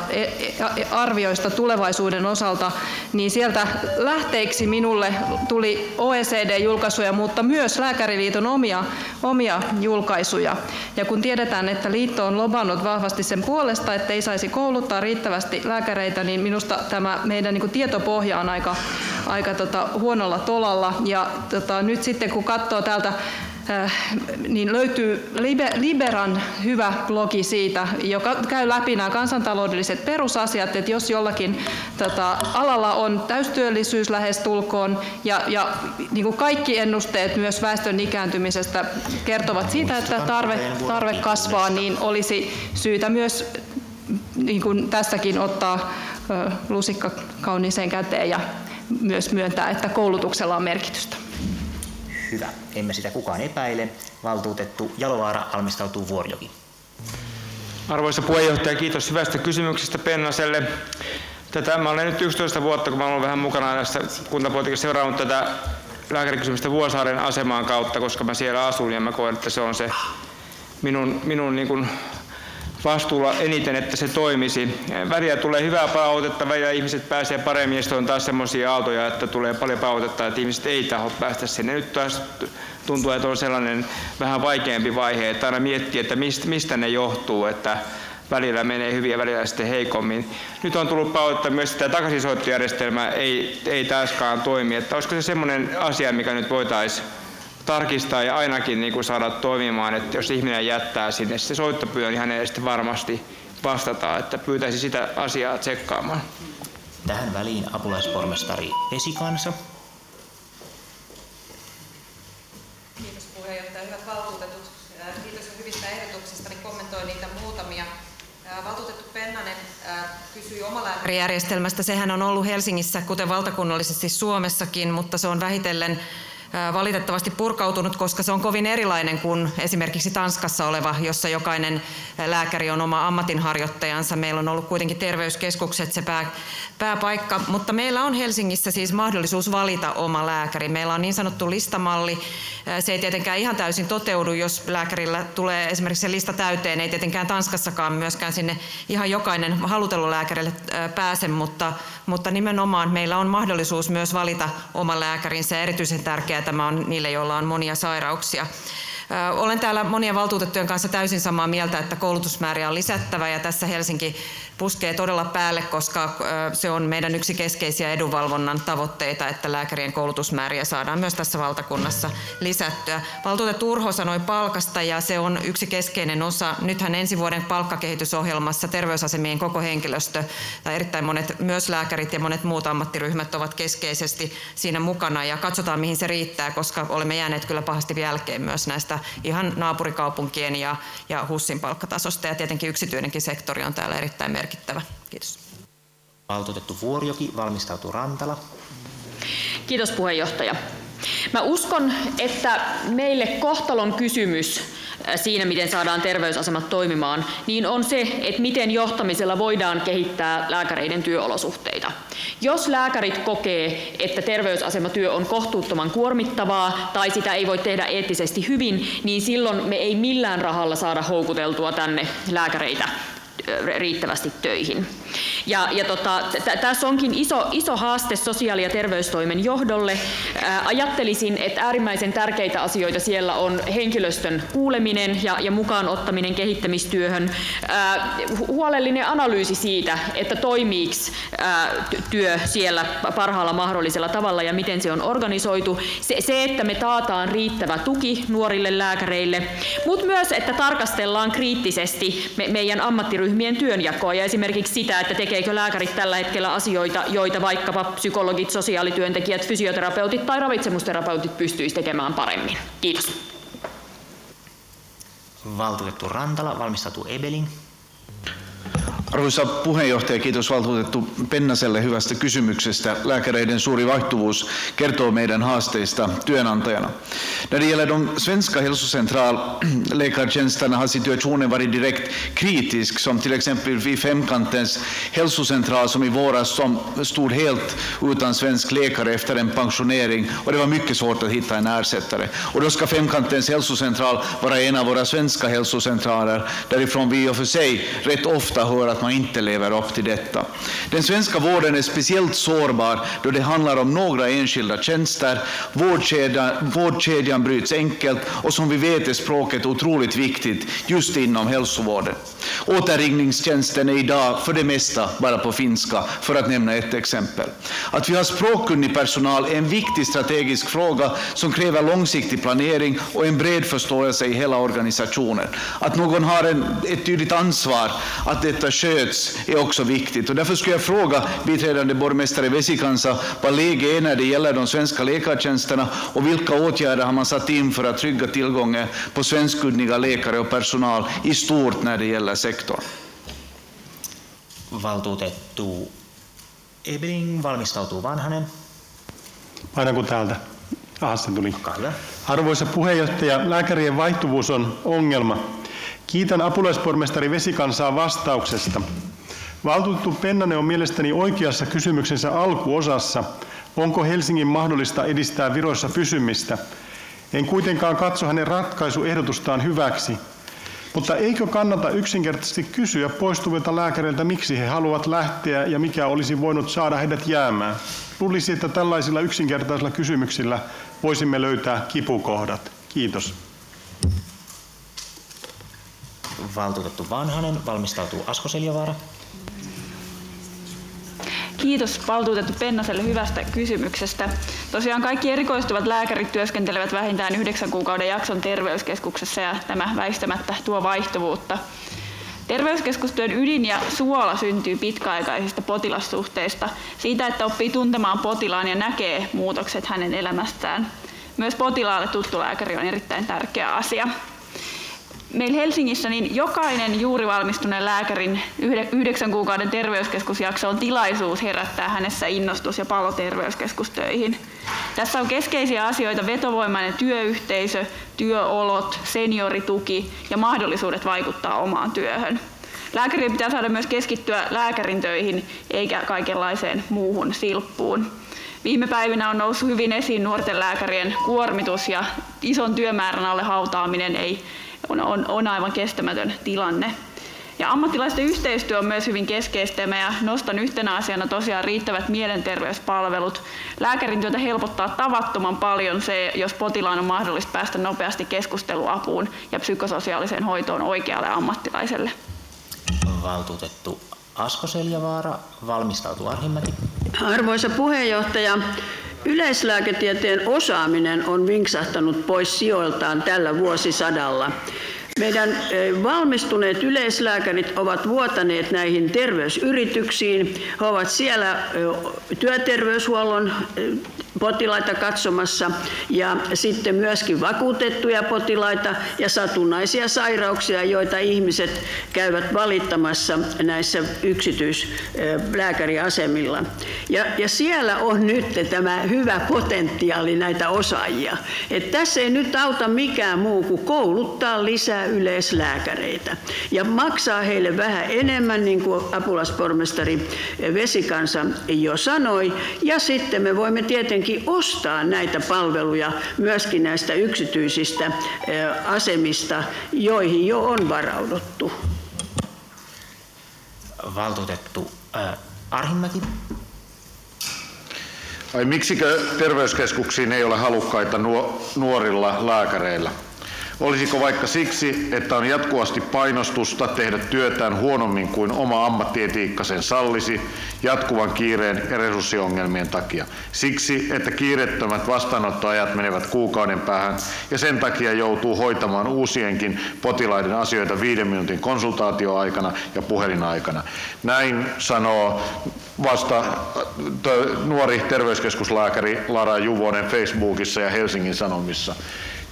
arvioista tulevaisuuden osalta, niin sieltä lähteiksi minulle tuli O E C D-julkaisuja, mutta myös Lääkäriliiton omia, omia julkaisuja. Ja kun tiedetään, että liitto on lobannut vahvasti sen puolesta, että ei saisi kouluttaa riittävästi lääkäreitä, niin minusta tämä meidän niin kuin tietopohja on aika, aika tota, huonolla tolalla. Ja tota, nyt sitten kun katsoo täältä, äh, niin löytyy Liberan hyvä blogi siitä, joka käy läpi nämä kansantaloudelliset perusasiat, että jos jollakin tota, alalla on täystyöllisyys lähestulkoon ja, ja niin kuin kaikki ennusteet myös väestön ikääntymisestä kertovat siitä, että tarve, tarve kasvaa, niin olisi syytä myös niin kuin tässäkin ottaa lusikka kauniiseen käteen ja myös myöntää, että koulutuksella on merkitystä. Hyvä. Emme sitä kukaan epäile. Valtuutettu Jalovaara, valmistautuu Vuorjoki. Arvoisa puheenjohtaja, kiitos hyvästä kysymyksestä Pennaselle. Tätä, mä olen nyt yksitoista vuotta, kun mä olen vähän mukana tässä kuntapolitiikassa seuraamassa tätä lääkärikysymystä Vuosaaren asemaan kautta, koska mä siellä asun ja mä koen, että se on se minun... minun niin kuin vastuulla eniten, että se toimisi. Välillä tulee hyvää palautetta, välillä ihmiset pääsee paremmin, ja on taas semmoisia aaltoja, että tulee paljon palautetta, että ihmiset ei taho päästä sinne. Nyt taas tuntuu, että on sellainen vähän vaikeampi vaihe, että aina miettii, että mistä ne johtuu, että välillä menee hyvin ja välillä sitten heikommin. Nyt on tullut palautetta myös, että takaisinsoittojärjestelmä ei, ei taaskaan toimi. Että olisiko se semmoinen asia, mikä nyt voitaisiin tarkistaa ja ainakin niin kuin saada toimimaan, että jos ihminen jättää sinne se soittopyyntöä, niin hänelle sitten varmasti vastataan, että pyytäisi sitä asiaa tsekkaamaan. Tähän väliin apulaispormestari Vesikansa. Kiitos puheenjohtaja, hyvät valtuutetut. Kiitos hyvistä ehdotuksista, niin kommentoin niitä muutamia. Valtuutettu Pennanen kysyi omalääkärijärjestelmästä. Sehän on ollut Helsingissä, kuten valtakunnallisesti Suomessakin, mutta se on vähitellen valitettavasti purkautunut, koska se on kovin erilainen kuin esimerkiksi Tanskassa oleva, jossa jokainen lääkäri on oma ammatinharjoittajansa. Meillä on ollut kuitenkin terveyskeskukset se pää, pääpaikka, mutta meillä on Helsingissä siis mahdollisuus valita oma lääkäri. Meillä on niin sanottu listamalli. Se ei tietenkään ihan täysin toteudu, jos lääkärillä tulee esimerkiksi se lista täyteen. Ei tietenkään Tanskassakaan myöskään sinne ihan jokainen halutellulääkärille pääse, mutta, mutta nimenomaan meillä on mahdollisuus myös valita oma lääkärinsä, erityisen tärkeää tämä on niille, joilla on monia sairauksia. Olen täällä monien valtuutettujen kanssa täysin samaa mieltä, että koulutusmääriä on lisättävä ja tässä Helsinki puskee todella päälle, koska se on meidän yksi keskeisiä edunvalvonnan tavoitteita, että lääkärien koulutusmääriä saadaan myös tässä valtakunnassa lisättyä. Valtuutettu Urho sanoi palkasta, ja se on yksi keskeinen osa. Nythän ensi vuoden palkkakehitysohjelmassa terveysasemien koko henkilöstö, tai erittäin monet myös lääkärit ja monet muut ammattiryhmät ovat keskeisesti siinä mukana, ja katsotaan mihin se riittää, koska olemme jääneet kyllä pahasti jälkeen myös näistä ihan naapurikaupunkien ja, ja HUSin palkkatasosta, ja tietenkin yksityinenkin sektori on täällä erittäin merkittävä. Kiitos. Valtuutettu Vuorjoki, valmistautuu Rantala. Kiitos puheenjohtaja. Mä uskon, että meille kohtalon kysymys siinä, miten saadaan terveysasemat toimimaan, niin on se, että miten johtamisella voidaan kehittää lääkäreiden työolosuhteita. Jos lääkärit kokee, että terveysasematyö on kohtuuttoman kuormittavaa tai sitä ei voi tehdä eettisesti hyvin, niin silloin me ei millään rahalla saada houkuteltua tänne lääkäreitä riittävästi töihin. Ja, ja tota, t- tässä onkin iso, iso haaste sosiaali- ja terveystoimen johdolle. Ää, ajattelisin, että äärimmäisen tärkeitä asioita siellä on henkilöstön kuuleminen ja, ja mukaan ottaminen kehittämistyöhön. Ää, huolellinen analyysi siitä, että toimiiko työ siellä parhaalla mahdollisella tavalla ja miten se on organisoitu. Se, se että me taataan riittävä tuki nuorille lääkäreille, mutta myös, että tarkastellaan kriittisesti me, meidän ammattiryhmien työnjakoa ja esimerkiksi sitä, että tekeekö lääkärit tällä hetkellä asioita, joita vaikkapa psykologit, sosiaalityöntekijät, fysioterapeutit tai ravitsemusterapeutit pystyisivät tekemään paremmin. Kiitos. Valtuutettu Rantala, valmistautuu Ebelin. Arvoisa puheenjohtaja, kiitos valtuutettu Pennaselle hyvästä kysymyksestä. Lääkäreiden suuri vaihtuvuus kertoo meidän haasteista työnantajana. När det gäller de svenska hälsocentralläkartjänsterna har situationen varit direkt kritisk, som till exempel vid Femkantens hälsocentral som i våras som stod helt utan svensk läkare efter en pensionering, och det var mycket svårt att hitta en ersättare. Och då ska Femkantens hälsocentral vara en av våra svenska hälsocentraler, därifrån vi och för sig rätt ofta hör att man inte lever upp till detta. Den svenska vården är speciellt sårbar då det handlar om några enskilda tjänster. Vårdkedjan, vårdkedjan bryts enkelt och som vi vet är språket otroligt viktigt just inom hälsovården. Återringningstjänsten är idag för det mesta bara på finska, för att nämna ett exempel. Att vi har språkkunnig personal är en viktig strategisk fråga som kräver långsiktig planering och en bred förståelse i hela organisationen. Att någon har en, ett tydligt ansvar att detta sköts är också viktigt, och därför skulle jag fråga biträdande borgmästare Vesikansa vad läget är när det gäller de svenska läkartjänsterna och vilka åtgärder har man satt in för att trygga tillgången på svenskkunniga läkare och personal i stort när det gäller sektorn. Valtuutettu Ebring, valmistautuu Vanhanen. Painanko täältä? Aha, se tuli. Arvoisa puheenjohtaja, lääkärien vaihtuvuus on ongelma. Kiitän apulaispormestari Vesikansaa vastauksesta. Valtuutettu Pennanen on mielestäni oikeassa kysymyksensä alkuosassa, onko Helsingin mahdollista edistää viroissa pysymistä. En kuitenkaan katso hänen ratkaisuehdotustaan hyväksi. Mutta eikö kannata yksinkertaisesti kysyä poistuvilta lääkäreiltä, miksi he haluavat lähteä ja mikä olisi voinut saada heidät jäämään? Luulisi, että tällaisilla yksinkertaisilla kysymyksillä voisimme löytää kipukohdat. Kiitos. Valtuutettu Vanhanen, valmistautuu Asko Seljavaara. Kiitos valtuutettu Pennaselle hyvästä kysymyksestä. Tosiaan kaikki erikoistuvat lääkärit työskentelevät vähintään yhdeksän kuukauden jakson terveyskeskuksessa, ja tämä väistämättä tuo vaihtuvuutta. Terveyskeskustyön ydin ja suola syntyy pitkäaikaisista potilassuhteista, siitä että oppii tuntemaan potilaan ja näkee muutokset hänen elämästään. Myös potilaalle tuttu lääkäri on erittäin tärkeä asia. Meillä Helsingissä niin jokainen juuri valmistuneen lääkärin yhdeksän kuukauden terveyskeskusjakso on tilaisuus herättää hänessä innostus ja palo terveyskeskustöihin. Tässä on keskeisiä asioita vetovoimainen työyhteisö, työolot, seniorituki ja mahdollisuudet vaikuttaa omaan työhön. Lääkärin pitää saada myös keskittyä lääkärin töihin eikä kaikenlaiseen muuhun silppuun. Viime päivinä on noussut hyvin esiin nuorten lääkärien kuormitus ja ison työmäärän alle hautaaminen ei On, on, on aivan kestämätön tilanne. Ja ammattilaisten yhteistyö on myös hyvin keskeistä, ja nostan yhtenä asiana tosiaan riittävät mielenterveyspalvelut. Lääkärin työtä helpottaa tavattoman paljon se, jos potilaan on mahdollista päästä nopeasti keskusteluapuun ja psykososiaaliseen hoitoon oikealle ammattilaiselle. Valtuutettu Asko Seljavaara, valmistautuu Arhinmäki. Arvoisa puheenjohtaja, yleislääketieteen osaaminen on vinksahtanut pois sijoiltaan tällä vuosisadalla. Meidän valmistuneet yleislääkärit ovat vuotaneet näihin terveysyrityksiin. He ovat siellä työterveyshuollon potilaita katsomassa ja sitten myöskin vakuutettuja potilaita ja satunnaisia sairauksia, joita ihmiset käyvät valittamassa näissä yksityislääkäriasemilla. Ja, ja siellä on nyt tämä hyvä potentiaali näitä osaajia. Et tässä ei nyt auta mikään muu kuin kouluttaa lisää yleislääkäreitä ja maksaa heille vähän enemmän, niin kuin apulaispormestari Vesikansa jo sanoi, ja sitten me voimme tietenkin ostaa näitä palveluja myöskin näistä yksityisistä asemista, joihin jo on varauduttu. Valtuutettu Arhinmäki. Ai miksikö terveyskeskuksiin ei ole halukkaita nuorilla lääkäreillä? Olisiko vaikka siksi, että on jatkuvasti painostusta tehdä työtään huonommin kuin oma ammattietiikka sen sallisi jatkuvan kiireen ja resurssiongelmien takia? Siksi, että kiireettömät vastaanottoajat menevät kuukauden päähän ja sen takia joutuu hoitamaan uusienkin potilaiden asioita viiden minuutin konsultaatioaikana ja puhelinaikana. Näin sanoo vasta t- nuori terveyskeskuslääkäri Lara Juvonen Facebookissa ja Helsingin Sanomissa.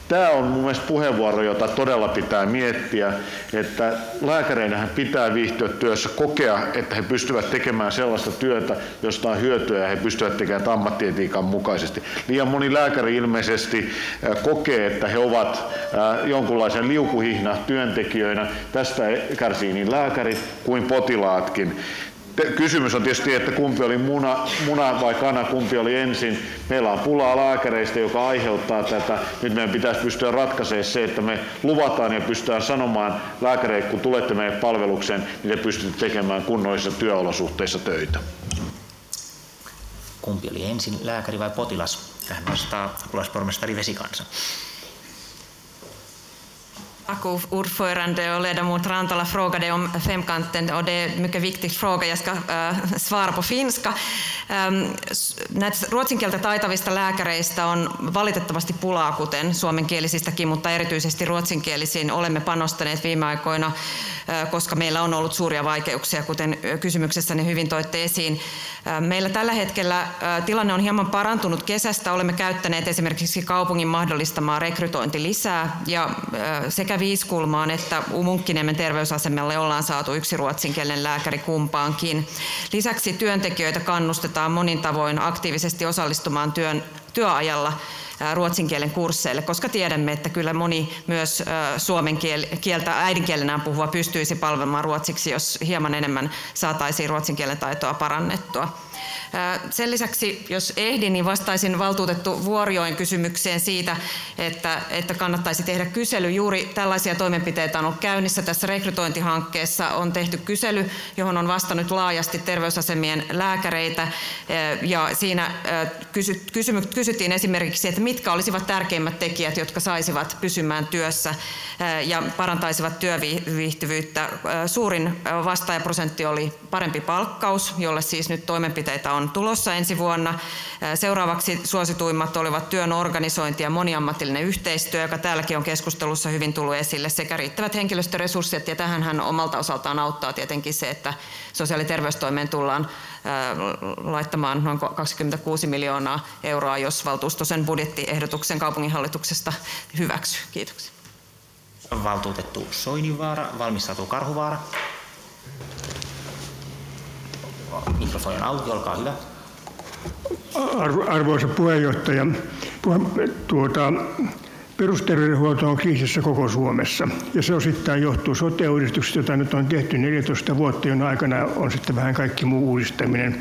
Tämä on mun mielestä puheenvuoro, jota todella pitää miettiä, että lääkäreinähän pitää viihtyä työssä, kokea, että he pystyvät tekemään sellaista työtä, josta on hyötyä ja he pystyvät tekemään ammattietiikan mukaisesti. Liian moni lääkäri ilmeisesti kokee, että he ovat jonkunlaisen liukuhihna työntekijöinä. Tästä kärsii niin lääkärit kuin potilaatkin. Kysymys on tietysti, että kumpi oli muna, muna vai kana, kumpi oli ensin. Meillä on pulaa lääkäreistä, joka aiheuttaa tätä. Nyt meidän pitäisi pystyä ratkaisemaan se, että me luvataan ja pystytään sanomaan lääkäreille, kun tulette meidän palvelukseen, niin te pystytte tekemään kunnollisissa työolosuhteissa töitä. Kumpi oli ensin, lääkäri vai potilas? Tähän vastaa apulaispormestari Vesikansa. Tack ordförande och ledamot Rantala frågade om femkanten och det är en mycket viktig fråga. Jag ska äh, svara på finska. Ähm, näitä ruotsinkieltä taitavista lääkäreistä on valitettavasti pulaa, kuten suomenkielisistäkin, mutta erityisesti ruotsinkielisiin olemme panostaneet viime aikoina, äh, koska meillä on ollut suuria vaikeuksia, kuten kysymyksessäni hyvin toitte esiin. Äh, meillä tällä hetkellä äh, tilanne on hieman parantunut kesästä. Olemme käyttäneet esimerkiksi kaupungin mahdollistamaa rekrytointi lisää ja äh, sekä Viiskulmaan että Munkkiniemen terveysasemalle ollaan saatu yksi ruotsinkielinen lääkäri kumpaankin. Lisäksi työntekijöitä kannustetaan monin tavoin aktiivisesti osallistumaan työn, työajalla ruotsinkielen kursseille, koska tiedämme, että kyllä moni myös suomen kieltä äidinkielenään puhuva pystyisi palvelemaan ruotsiksi, jos hieman enemmän saataisiin ruotsinkielen taitoa parannettua. Sen lisäksi, jos ehdin, niin vastaisin valtuutettu Vuorjoen kysymykseen siitä, että, että kannattaisi tehdä kysely. Juuri tällaisia toimenpiteitä on ollut käynnissä. Tässä rekrytointihankkeessa on tehty kysely, johon on vastannut laajasti terveysasemien lääkäreitä. Ja siinä kysy, kysy, kysyttiin esimerkiksi, että mitkä olisivat tärkeimmät tekijät, jotka saisivat pysymään työssä ja parantaisivat työviihtyvyyttä. Suurin vastaajaprosentti oli parempi palkkaus, jolle siis nyt toimenpiteitä on tulossa ensi vuonna. Seuraavaksi suosituimmat olivat työn organisointi ja moniammatillinen yhteistyö, joka täälläkin on keskustelussa hyvin tullut esille, sekä riittävät henkilöstöresurssit. Ja tähänhän omalta osaltaan auttaa tietenkin se, että sosiaali- ja terveystoimeen tullaan laittamaan noin kaksikymmentäkuusi miljoonaa euroa, jos valtuusto sen budjettiehdotuksen kaupunginhallituksesta hyväksyy. Kiitoksia. Valtuutettu Soininvaara, valmistautuu Karhuvaara. Mikrofoni on auki, olkaa hyvä. Arvoisa puheenjohtaja, tuota, perusterveydenhuolto on kriisissä koko Suomessa ja se osittain johtuu sote-uudistuksesta, jota nyt on tehty neljätoista vuotta, jonka aikana on sitten vähän kaikki muu uudistaminen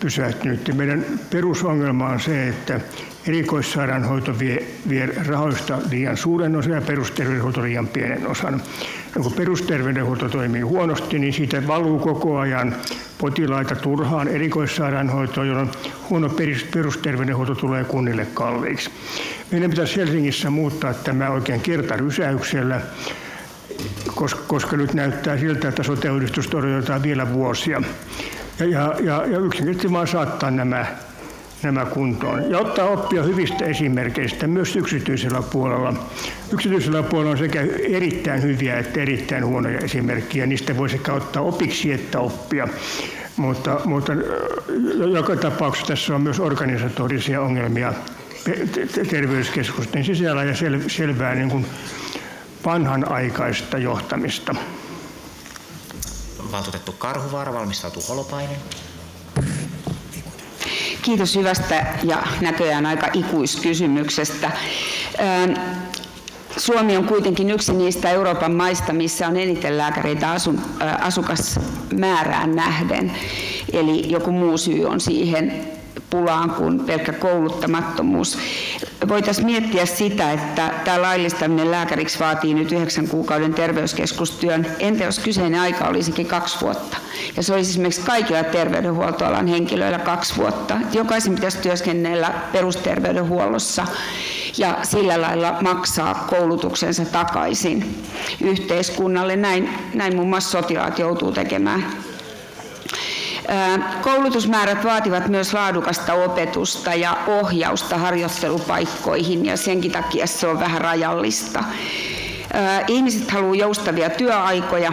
pysähtynyt. Ja meidän perusongelma on se, että erikoissairaanhoito vie, vie rahoista liian suuren osan ja perusterveydenhuolto liian pienen osan. Ja kun perusterveydenhuolto toimii huonosti, niin siitä valuu koko ajan potilaita turhaan erikoissairaanhoitoon, jolloin huono perusterveydenhuolto tulee kunnille kalliiksi. Meidän pitäisi Helsingissä muuttaa tämä oikein kertarysäyksellä. koska, koska nyt näyttää siltä, että sote-uudistus torjutaan vielä vuosia. Ja, ja, ja, ja yksinkertaisesti vaan saattaa nämä, nämä kuntoon. Ja ottaa oppia hyvistä esimerkkeistä myös yksityisellä puolella. Yksityisellä puolella on sekä erittäin hyviä että erittäin huonoja esimerkkejä. Niistä voi sekä ottaa opiksi että oppia. Mutta, mutta joka tapauksessa tässä on myös organisatorisia ongelmia terveyskeskusten sisällä ja sel, selvää niin kuin vanhanaikaista johtamista. Valtuutettu Karhuvaara, valmistautuu Holopainen. Kiitos hyvästä ja näköjään aika ikuiskysymyksestä. Suomi on kuitenkin yksi niistä Euroopan maista, missä on eniten lääkäreitä asukasmäärään nähden. Eli joku muu syy on siihen pulaan kuin pelkkä kouluttamattomuus. Voitaisiin miettiä sitä, että tämä laillistaminen lääkäriksi vaatii nyt yhdeksän kuukauden terveyskeskustyön. Entä jos kyseinen aika olisikin kaksi vuotta? Ja se olisi esimerkiksi kaikilla terveydenhuoltoalan henkilöillä kaksi vuotta. Jokaisen pitäisi työskennellä perusterveydenhuollossa ja sillä lailla maksaa koulutuksensa takaisin yhteiskunnalle. Näin, näin muun muassa sotilaat joutuu tekemään. Koulutusmäärät vaativat myös laadukasta opetusta ja ohjausta harjoittelupaikkoihin, ja senkin takia se on vähän rajallista. Ihmiset haluavat joustavia työaikoja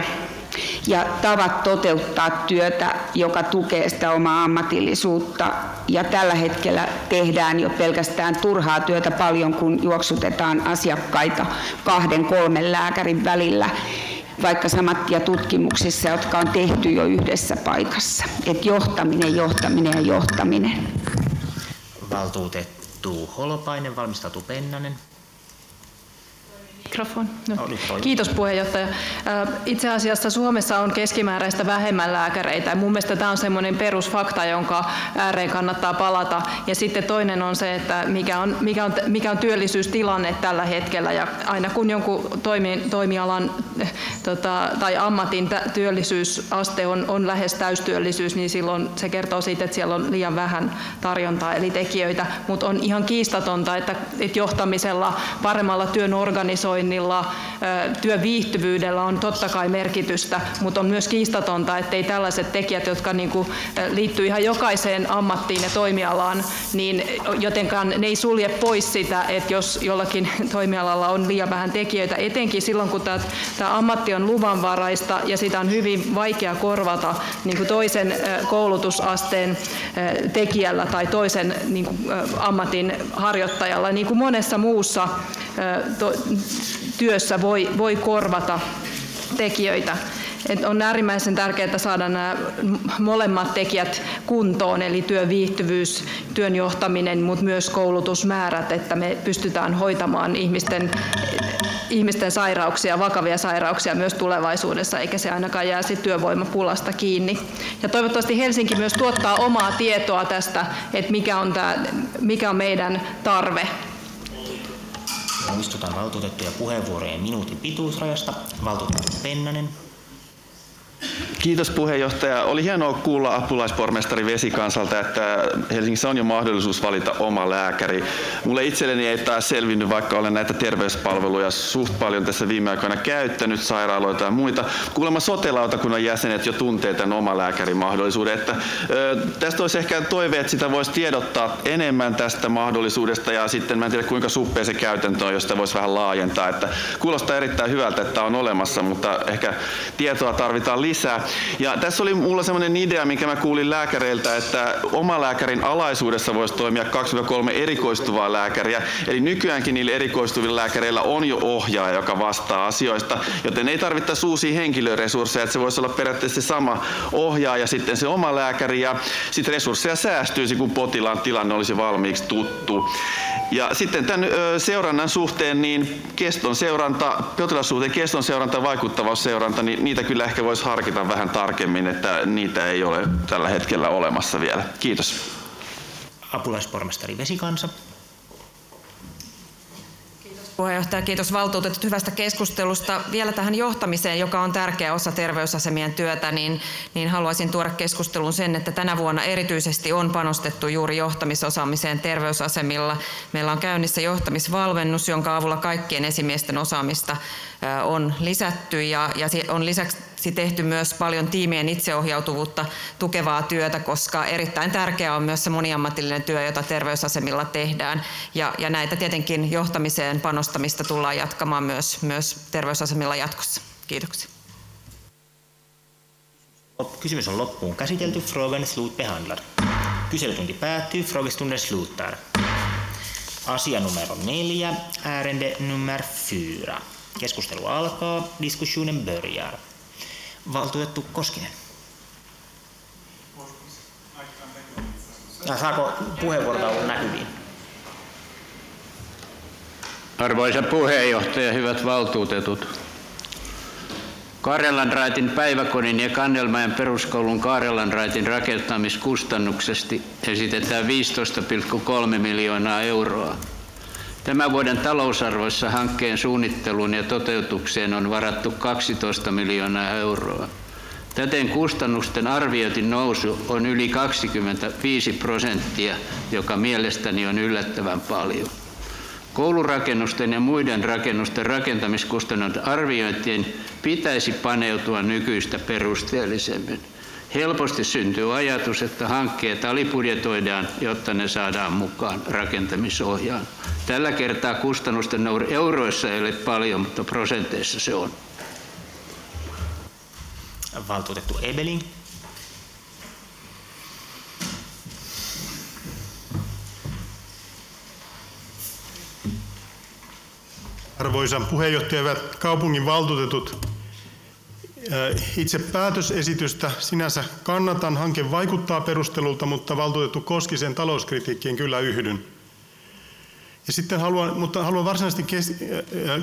ja tavat toteuttaa työtä, joka tukee sitä omaa ammatillisuutta. Ja tällä hetkellä tehdään jo pelkästään turhaa työtä paljon, kun juoksutetaan asiakkaita kahden kolmen lääkärin välillä, vaikka samat ja tutkimuksissa, jotka on tehty jo yhdessä paikassa. Et johtaminen, johtaminen ja johtaminen. Valtuutettu Holopainen, valmistautuu Pennanen. Mikrofon. No. Kiitos puheenjohtaja. Itse asiassa Suomessa on keskimääräistä vähemmän lääkäreitä, ja mun mielestä tämä on semmoinen perusfakta, jonka ääreen kannattaa palata. Ja sitten toinen on se, että mikä on, mikä on, mikä on työllisyystilanne tällä hetkellä. Ja aina kun jonkun toimi, toimialan tota, tai ammatin työllisyysaste on, on lähes täystyöllisyys, niin silloin se kertoo siitä, että siellä on liian vähän tarjontaa eli tekijöitä. Mutta on ihan kiistatonta, että, että johtamisella, paremmalla työn organisoinnilla, työviihtyvyydellä on totta kai merkitystä, mutta on myös kiistatonta, ettei tällaiset tekijät, jotka niinku liittyy ihan jokaiseen ammattiin ja toimialaan, niin jotenkaan ne ei sulje pois sitä, että jos jollakin toimialalla on liian vähän tekijöitä, etenkin silloin, kun tämä ammatti on luvanvaraista ja sitä on hyvin vaikea korvata niinku toisen koulutusasteen tekijällä tai toisen niinku ammatin harjoittajalla, niin kuin monessa muussa to- työssä voi, voi korvata tekijöitä. Et on äärimmäisen tärkeää saada nämä molemmat tekijät kuntoon, eli työviihtyvyys, työn johtaminen, mutta myös koulutusmäärät, että me pystytään hoitamaan ihmisten, ihmisten sairauksia, vakavia sairauksia myös tulevaisuudessa, eikä se ainakaan jää sit työvoimapulasta kiinni. Ja toivottavasti Helsinki myös tuottaa omaa tietoa tästä, että mikä on, tää, mikä on meidän tarve. Muistutan valtuutettuja puheenvuorojen minuutin pituusrajasta. Valtuutettu Pennanen. Kiitos puheenjohtaja. Oli hienoa kuulla apulaispormestari Vesikansalta, että Helsingissä on jo mahdollisuus valita oma lääkäri. Mulle itselleni ei taas selvinnyt, vaikka olen näitä terveyspalveluja suht paljon tässä viime aikoina käyttänyt, sairaaloita ja muita. Kuulemma sote-lautakunnan jäsenet jo tuntee tämän oma lääkärimahdollisuuden. Että, ö, tästä olisi ehkä toive, että sitä voisi tiedottaa enemmän tästä mahdollisuudesta, ja sitten mä en tiedä kuinka suppea se käytäntö on, jos sitä voisi vähän laajentaa. Että, kuulostaa erittäin hyvältä, että tämä on olemassa, mutta ehkä tietoa tarvitaan lisää. Ja tässä oli mulla sellainen idea, minkä mä kuulin lääkäreiltä, että oma lääkärin alaisuudessa voisi toimia kaksi kolme erikoistuvaa lääkäriä. Eli nykyäänkin niillä erikoistuvilla lääkäreillä on jo ohjaaja, joka vastaa asioista, joten ei tarvittaisi uusia henkilöresursseja, että se voisi olla periaatteessa sama ohjaaja, sitten se oma lääkäri, ja sitten resursseja säästyisi, kun potilaan tilanne olisi valmiiksi tuttu. Ja sitten tämän seurannan suhteen, niin keston seuranta, potilassuhteen keston seuranta ja vaikuttavuusseuranta, niin niitä kyllä ehkä voisi harkita vähän tarkemmin, että niitä ei ole tällä hetkellä olemassa vielä. Kiitos. Apulaispormestari Vesikansa. Kiitos Puheenjohtaja, kiitos valtuutetut hyvästä keskustelusta. Vielä tähän johtamiseen, joka on tärkeä osa terveysasemien työtä, niin, niin haluaisin tuoda keskusteluun sen, että tänä vuonna erityisesti on panostettu juuri johtamisosaamiseen terveysasemilla. Meillä on käynnissä johtamisvalmennus, jonka avulla kaikkien esimiesten osaamista on lisätty ja, ja on lisäksi tehty myös paljon tiimien itseohjautuvuutta tukevaa työtä, koska erittäin tärkeää on myös se moniammatillinen työ, jota terveysasemilla tehdään ja, ja näitä tietenkin johtamiseen panostamista tullaan jatkamaan myös, myös terveysasemilla jatkossa. Kiitoksia. Kysymys on loppuun käsitelty. Frågan slut behandlar. Kyselytunti päättyy. Frågestunden slutar. Asia numero neljä. Ärende nummer fyra. Keskustelu alkaa. Diskussionen börjar. Valtuutettu Koskinen. Ja saako puheenvuorota olla näkyviin? Arvoisa puheenjohtaja, hyvät valtuutetut. Kaarelanraitin päiväkodin ja Kannelmäen peruskoulun Kaarelanraitin rakentamiskustannuksesti esitetään viisitoista pilkku kolme miljoonaa euroa. Tämän vuoden talousarvoissa hankkeen suunnitteluun ja toteutukseen on varattu kaksitoista miljoonaa euroa. Täten kustannusten arvioitin nousu on yli kaksikymmentäviisi prosenttia, joka mielestäni on yllättävän paljon. Koulurakennusten ja muiden rakennusten rakentamiskustannusten arviointien pitäisi paneutua nykyistä perusteellisemmin. Helposti syntyy ajatus, että hankkeet alibudjetoidaan, jotta ne saadaan mukaan rakentamisohjaan. Tällä kertaa kustannusten euroissa ei ole paljon, mutta prosenteissa se on. Valtuutettu Ebelin. Arvoisa puheenjohtaja, hyvät kaupungin valtuutetut, itse päätösesitystä sinänsä kannatan. Hanke vaikuttaa perustelulta, mutta valtuutettu Koskisen talouskritiikkiin kyllä yhdyn. Ja sitten haluan, mutta haluan varsinaisesti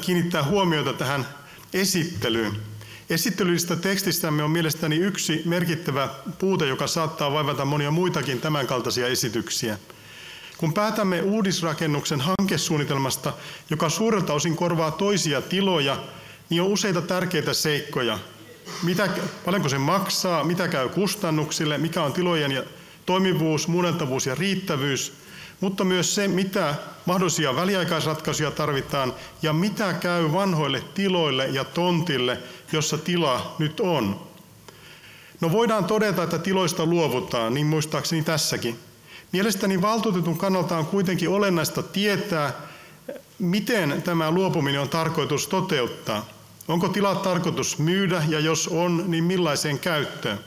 kiinnittää huomiota tähän esittelyyn. Esittelyistä tekstistämme on mielestäni yksi merkittävä puute, joka saattaa vaivata monia muitakin tämänkaltaisia esityksiä. Kun päätämme uudisrakennuksen hankesuunnitelmasta, joka suurelta osin korvaa toisia tiloja, niin on useita tärkeitä seikkoja. Mitä, paljonko se maksaa, mitä käy kustannuksille, mikä on tilojen ja toimivuus, muunneltavuus ja riittävyys, mutta myös se, mitä mahdollisia väliaikaisratkaisuja tarvitaan ja mitä käy vanhoille tiloille ja tontille, jossa tila nyt on. No voidaan todeta, että tiloista luovutaan, niin muistaakseni tässäkin. Mielestäni valtuutetun kannalta on kuitenkin olennaista tietää, miten tämä luopuminen on tarkoitus toteuttaa. Onko tilat tarkoitus myydä ja jos on, niin millaiseen käyttöön?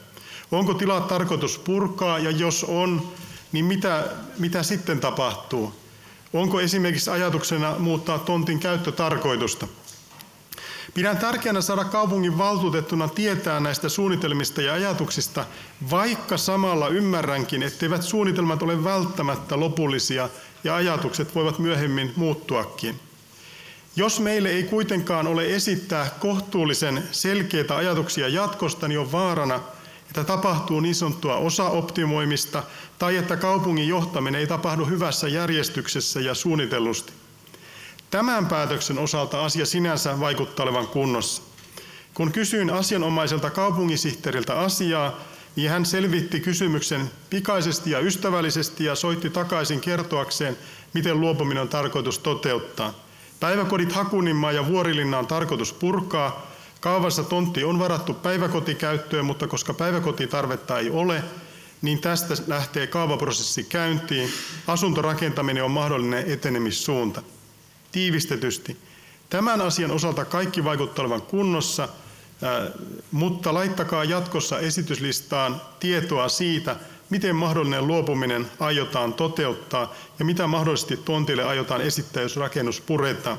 Onko tilat tarkoitus purkaa ja jos on, niin mitä, mitä sitten tapahtuu? Onko esimerkiksi ajatuksena muuttaa tontin käyttötarkoitusta? Pidän tärkeänä saada kaupungin valtuutettuna tietää näistä suunnitelmista ja ajatuksista, vaikka samalla ymmärränkin, etteivät suunnitelmat ole välttämättä lopullisia ja ajatukset voivat myöhemmin muuttuakin. Jos meille ei kuitenkaan ole esittää kohtuullisen selkeitä ajatuksia jatkosta, niin on vaarana, että tapahtuu niin sanottua osaoptimoimista tai että kaupungin johtaminen ei tapahdu hyvässä järjestyksessä ja suunnitellusti. Tämän päätöksen osalta asia sinänsä vaikuttaa olevan kunnossa. Kun kysyin asianomaiselta kaupunginsihteeriltä asiaa, niin hän selvitti kysymyksen pikaisesti ja ystävällisesti ja soitti takaisin kertoakseen, miten luopuminen on tarkoitus toteuttaa. Päiväkodit Hakuninmaa ja Vuorilinna on tarkoitus purkaa. Kaavassa tontti on varattu päiväkotikäyttöön, mutta koska päiväkotitarvetta ei ole, niin tästä lähtee kaavaprosessi käyntiin. Asuntorakentaminen on mahdollinen etenemissuunta. Tiivistetysti. Tämän asian osalta kaikki vaikuttaa olevan kunnossa, mutta laittakaa jatkossa esityslistaan tietoa siitä, miten mahdollinen luopuminen aiotaan toteuttaa ja mitä mahdollisesti tontille aiotaan esittää, jos rakennus puretaan.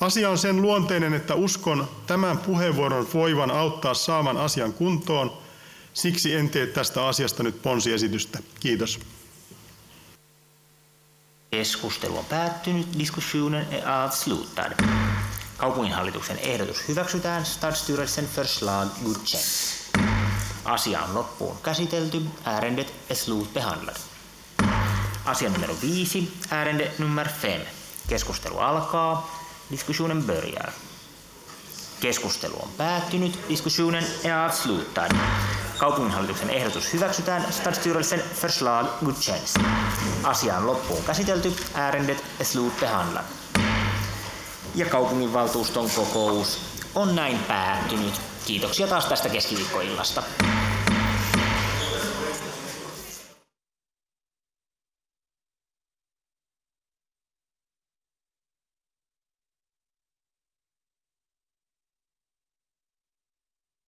Asia on sen luonteinen, että uskon tämän puheenvuoron voivan auttaa saamaan asian kuntoon. Siksi en tee tästä asiasta nyt ponsiesitystä. Kiitos. Keskustelu on päättynyt. Diskussionen är avslutad. Kaupunginhallituksen ehdotus hyväksytään. Stadsstyrelsen förslag godkänns. Asia on loppuun käsitelty. Ärendet är slutbehandlad. Asia numero viisi. Ärende nummer fem. Keskustelu alkaa. Diskussionen börjar. Keskustelu on päättynyt. Diskussionen är avslutad. Kaupunginhallituksen ehdotus hyväksytään. Stadsstyrelsen förslag godkänns. Asia on loppuun käsitelty. Ärendet är slutbehandlat. Ja kaupunginvaltuuston kokous on näin päättynyt. Kiitoksia taas tästä keskiviikkoillasta.